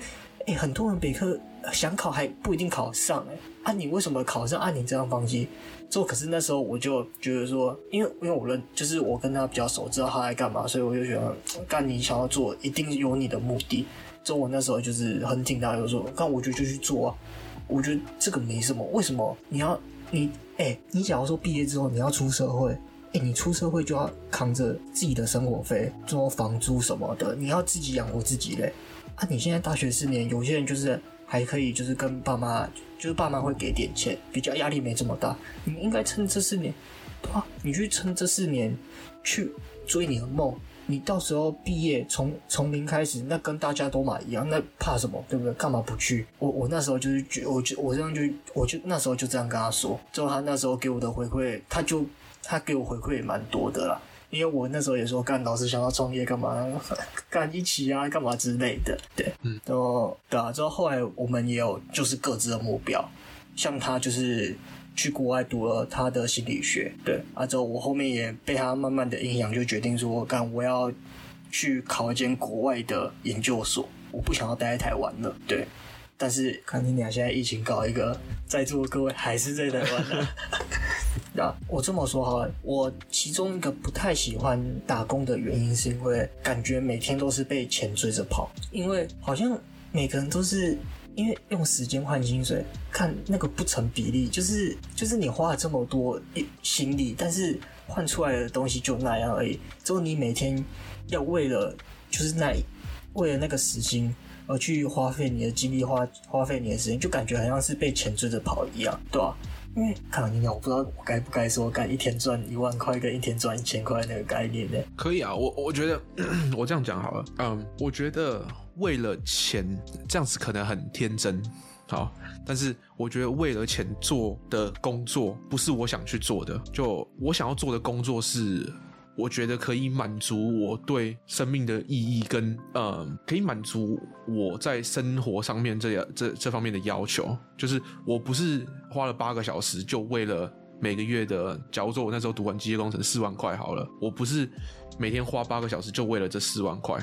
为很多人北科想考还不一定考上啊，你为什么考上？啊，你这样放弃？之后可是那时候我就觉得说，因为我认就是我跟他比较熟，知道他在干嘛，所以我就觉得干你想要做，一定有你的目的。之后我那时候就是很挺他，就说干，我觉得就去做啊，我觉得这个没什么。为什么你假如说毕业之后你要出社会？你出社会就要扛着自己的生活费，做房租什么的，你要自己养活自己嘞。啊，你现在大学4年，有些人就是还可以，就是跟爸妈，就是爸妈会给点钱，比较压力没这么大。你应该趁这4年，对吧？你去趁这4年去追你的梦。你到时候毕业从零开始，那跟大家都嘛一样，那怕什么，对不对？干嘛不去？我那时候就是我那时候就这样跟他说，之后他那时候给我的回馈，他给我回馈也蛮多的啦，因为我那时候也说干，老师想要创业干嘛，干一起啊，干嘛之类的，对，然后对啊，之后后来我们也有就是各自的目标，像他就是去国外读了他的心理学，对啊，之后我后面也被他慢慢的影响，就决定说，干我要去考一间国外的研究所，我不想要待在台湾了，对。但是看你俩现在疫情搞一个，在座各位还是在台湾啊。那我这么说好了，我其中一个不太喜欢打工的原因是因为感觉每天都是被钱追着跑，因为好像每个人都是因为用时间换薪水，看那个不成比例，就是你花了这么多心力，但是换出来的东西就那样而已。之后你每天要为了那个时薪而去花费你的精力，花费你的时间，就感觉好像是被钱追着跑一样，对吧？因为看你讲，我不知道我该不该说，干一天赚1万块跟一天赚1000块那个概念呢？可以啊，我觉得我这样讲好了，我觉得为了钱这样子可能很天真，好，但是我觉得为了钱做的工作不是我想去做的，就我想要做的工作是。我觉得可以满足我对生命的意义跟可以满足我在生活上面这方面的要求，就是我不是花了8个小时就为了每个月的，假如说我那时候读完机械工程4万块好了，我不是每天花8个小时就为了这4万块，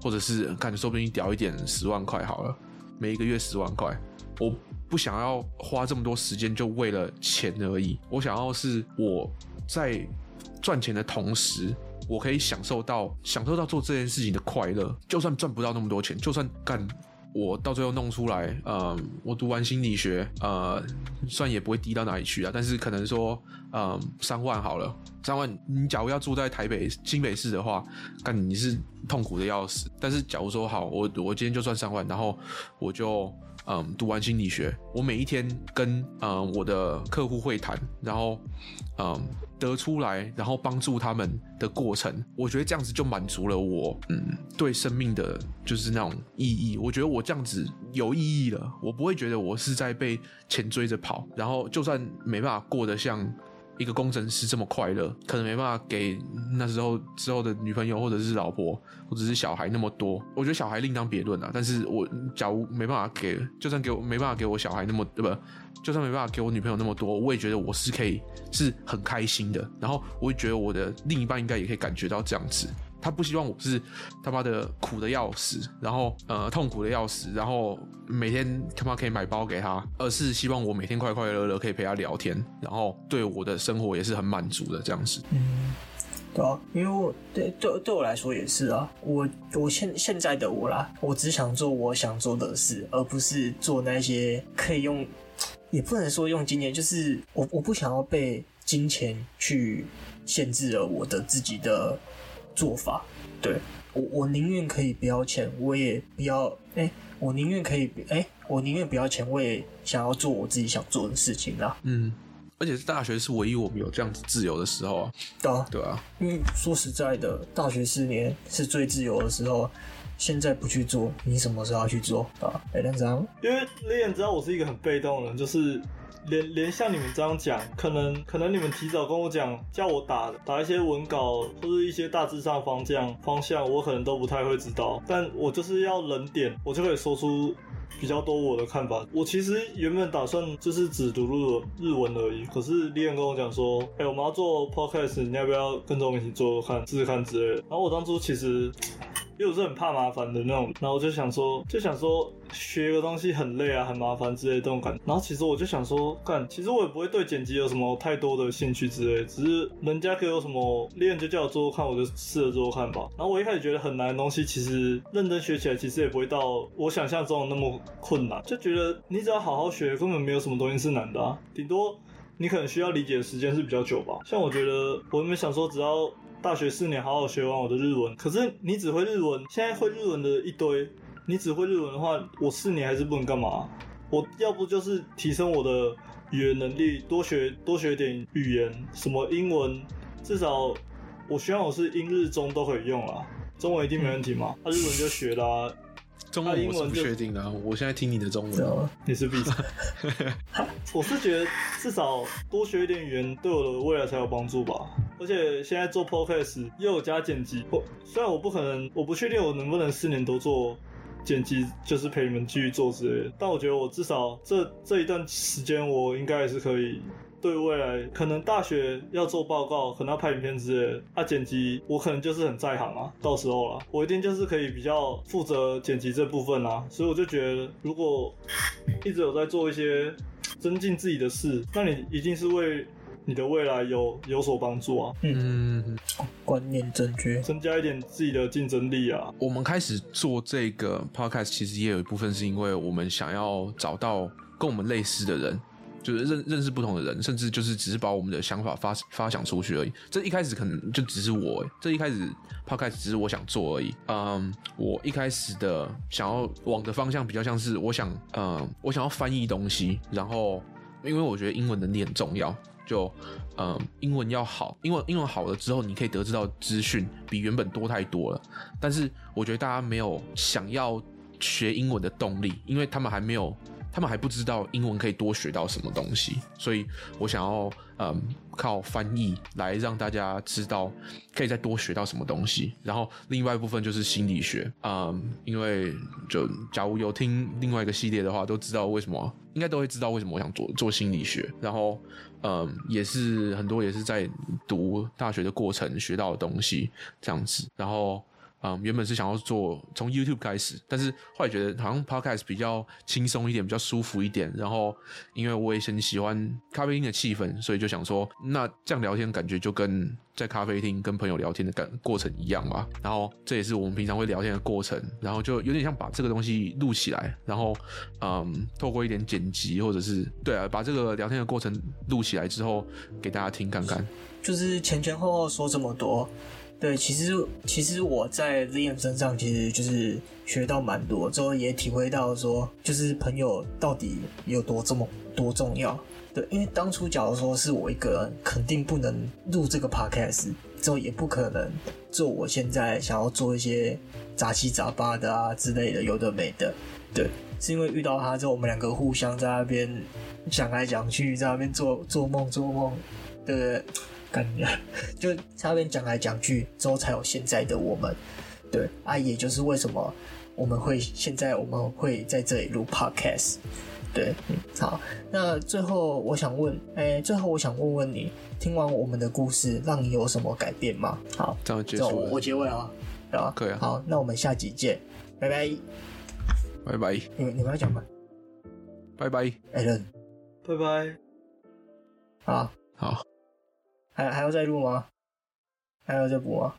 或者是感觉说不定屌一点10万块好了，每一个月10万块，我不想要花这么多时间就为了钱而已，我想要是我在赚钱的同时，我可以享受到做这件事情的快乐。就算赚不到那么多钱，就算干我到最后弄出来，我读完心理学，虽然也不会低到哪里去啊，但是可能说，3万好了，3万，你假如要住在新北市的话，干你是痛苦的要死。但是假如说好，我今天就赚3万，然后我就。读完心理学，我每一天跟我的客户会谈，然后得出来，然后帮助他们的过程，我觉得这样子就满足了我对生命的就是那种意义。我觉得我这样子有意义了，我不会觉得我是在被钱追着跑，然后就算没办法过得像一个工程师这么快乐，可能没办法给那时候之后的女朋友或者是老婆或者是小孩那么多，我觉得小孩另当别论啊。但是我假如没办法给，就算给我没办法给我小孩那么就算没办法给我女朋友那么多，我也觉得我是可以是很开心的。然后我也觉得我的另一半应该也可以感觉到这样子，他不希望我是他妈的苦的要死，然后痛苦的要死，然后每天他妈可以买包给他，而是希望我每天快快乐乐可以陪他聊天，然后对我的生活也是很满足的这样子。对啊，因为对我来说也是啊，我现在的我啦，我只想做我想做的事，而不是做那些可以用，也不能说用金钱，就是我不想要被金钱去限制了我的自己的。做法，对，我宁愿可以不要钱，我也不要我宁愿不要钱，我也想要做我自己想做的事情啦。而且大学是唯一我们有这样子自由的时候啊。对啊，因为说实在的，大学4年是最自由的时候。现在不去做，你什么时候要去做啊？Alan 知道吗？因为 Liam 知道我是一个很被动的人，就是。连像你们这样讲，可能你们提早跟我讲，叫我打一些文稿或者一些大致上方向，我可能都不太会知道。但我就是要冷点，我就可以说出比较多我的看法。我其实原本打算就是只读日文而已，可是Leon跟我讲说，我们要做 podcast， 你要不要跟着我们一起做看试试看之类的。然后我当初其实。因为我是很怕麻烦的那种，然后我就想说学个东西很累啊，很麻烦之类的这种感觉。然后其实我就想说，其实我也不会对剪辑有什么太多的兴趣之类的，只是人家给我什么练就叫我做看，我就试着做看吧。然后我一开始觉得很难的东西，其实认真学起来其实也不会到我想象中的那么困难，就觉得你只要好好学，根本没有什么东西是难的啊，顶多你可能需要理解的时间是比较久吧。像我觉得我原本想说只要大学4年好好学完我的日文，可是你只会日文，现在会日文的一堆，你只会日文的话，我4年还是不能干嘛？我要不就是提升我的语言能力，多学点语言，什么英文，至少我希望我是英日中都可以用啦，中文一定没问题嘛，日文就学啦。中文我是不确定的、我现在听你的中文，你是必杀。我是觉得至少多学一点语言对我的未来才有帮助吧。而且现在做 podcast 又有加剪辑，虽然我不确定我能不能4年都做剪辑，就是陪你们继续做之类的，但我觉得我至少这一段时间我应该还是可以对未来可能大学要做报告，可能要拍影片之类的啊，剪辑我可能就是很在行啊，到时候啦，我一定就是可以比较负责剪辑这部分啦，所以我就觉得如果一直有在做一些增进自己的事，那你一定是为你的未来有所帮助啊。嗯，观念正确，增加一点自己的竞争力啊。我们开始做这个 podcast， 其实也有一部分是因为我们想要找到跟我们类似的人，就是认识不同的人，甚至就是只是把我们的想法发想出去而已。这一开始可能就只是我、这一开始 podcast 只是我想做而已。我一开始的想要往的方向比较像是我想要翻译东西，然后因为我觉得英文能力很重要。就英文要好，英文好了之后，你可以得知到资讯比原本多太多了。但是我觉得大家没有想要学英文的动力，因为他们还不知道英文可以多学到什么东西。所以我想要靠翻译来让大家知道可以再多学到什么东西。然后另外一部分就是心理学，因为就假如有听另外一个系列的话，都知道为什么，应该都会知道为什么我想做心理学。然后也是很多也是在读大学的过程学到的东西这样子。然后原本是想要做从 YouTube 开始，但是后来觉得好像 Podcast 比较轻松一点，比较舒服一点。然后因为我也很喜欢咖啡厅的气氛，所以就想说，那这样聊天感觉就跟在咖啡厅跟朋友聊天的过程一样嘛。然后这也是我们平常会聊天的过程，然后就有点像把这个东西录起来，然后透过一点剪辑或者是对啊，把这个聊天的过程录起来之后给大家听看看。就是前后后说这么多。对，其实我在 Liam 身上其实就是学到蛮多，之后也体会到说，就是朋友到底有多重要。对，因为当初假如说是我一个人，肯定不能录这个 podcast， 之后也不可能做我现在想要做一些杂七杂八的啊之类的，有的没的。对，是因为遇到他之后，我们两个互相在那边想来想去，在那边做梦，对不对？就在那边讲来讲去之后才有现在的我们。对啊，也就是为什么我们会在这里录 podcast。 对，好，那最后我想问你，听完我们的故事让你有什么改变吗？好，这样结束了，我结尾了，对吧？可以啊，好，那我们下集见，拜拜拜拜。你们要讲吗？拜拜 Alan， 拜拜。好好，还要再录吗？还要再补吗？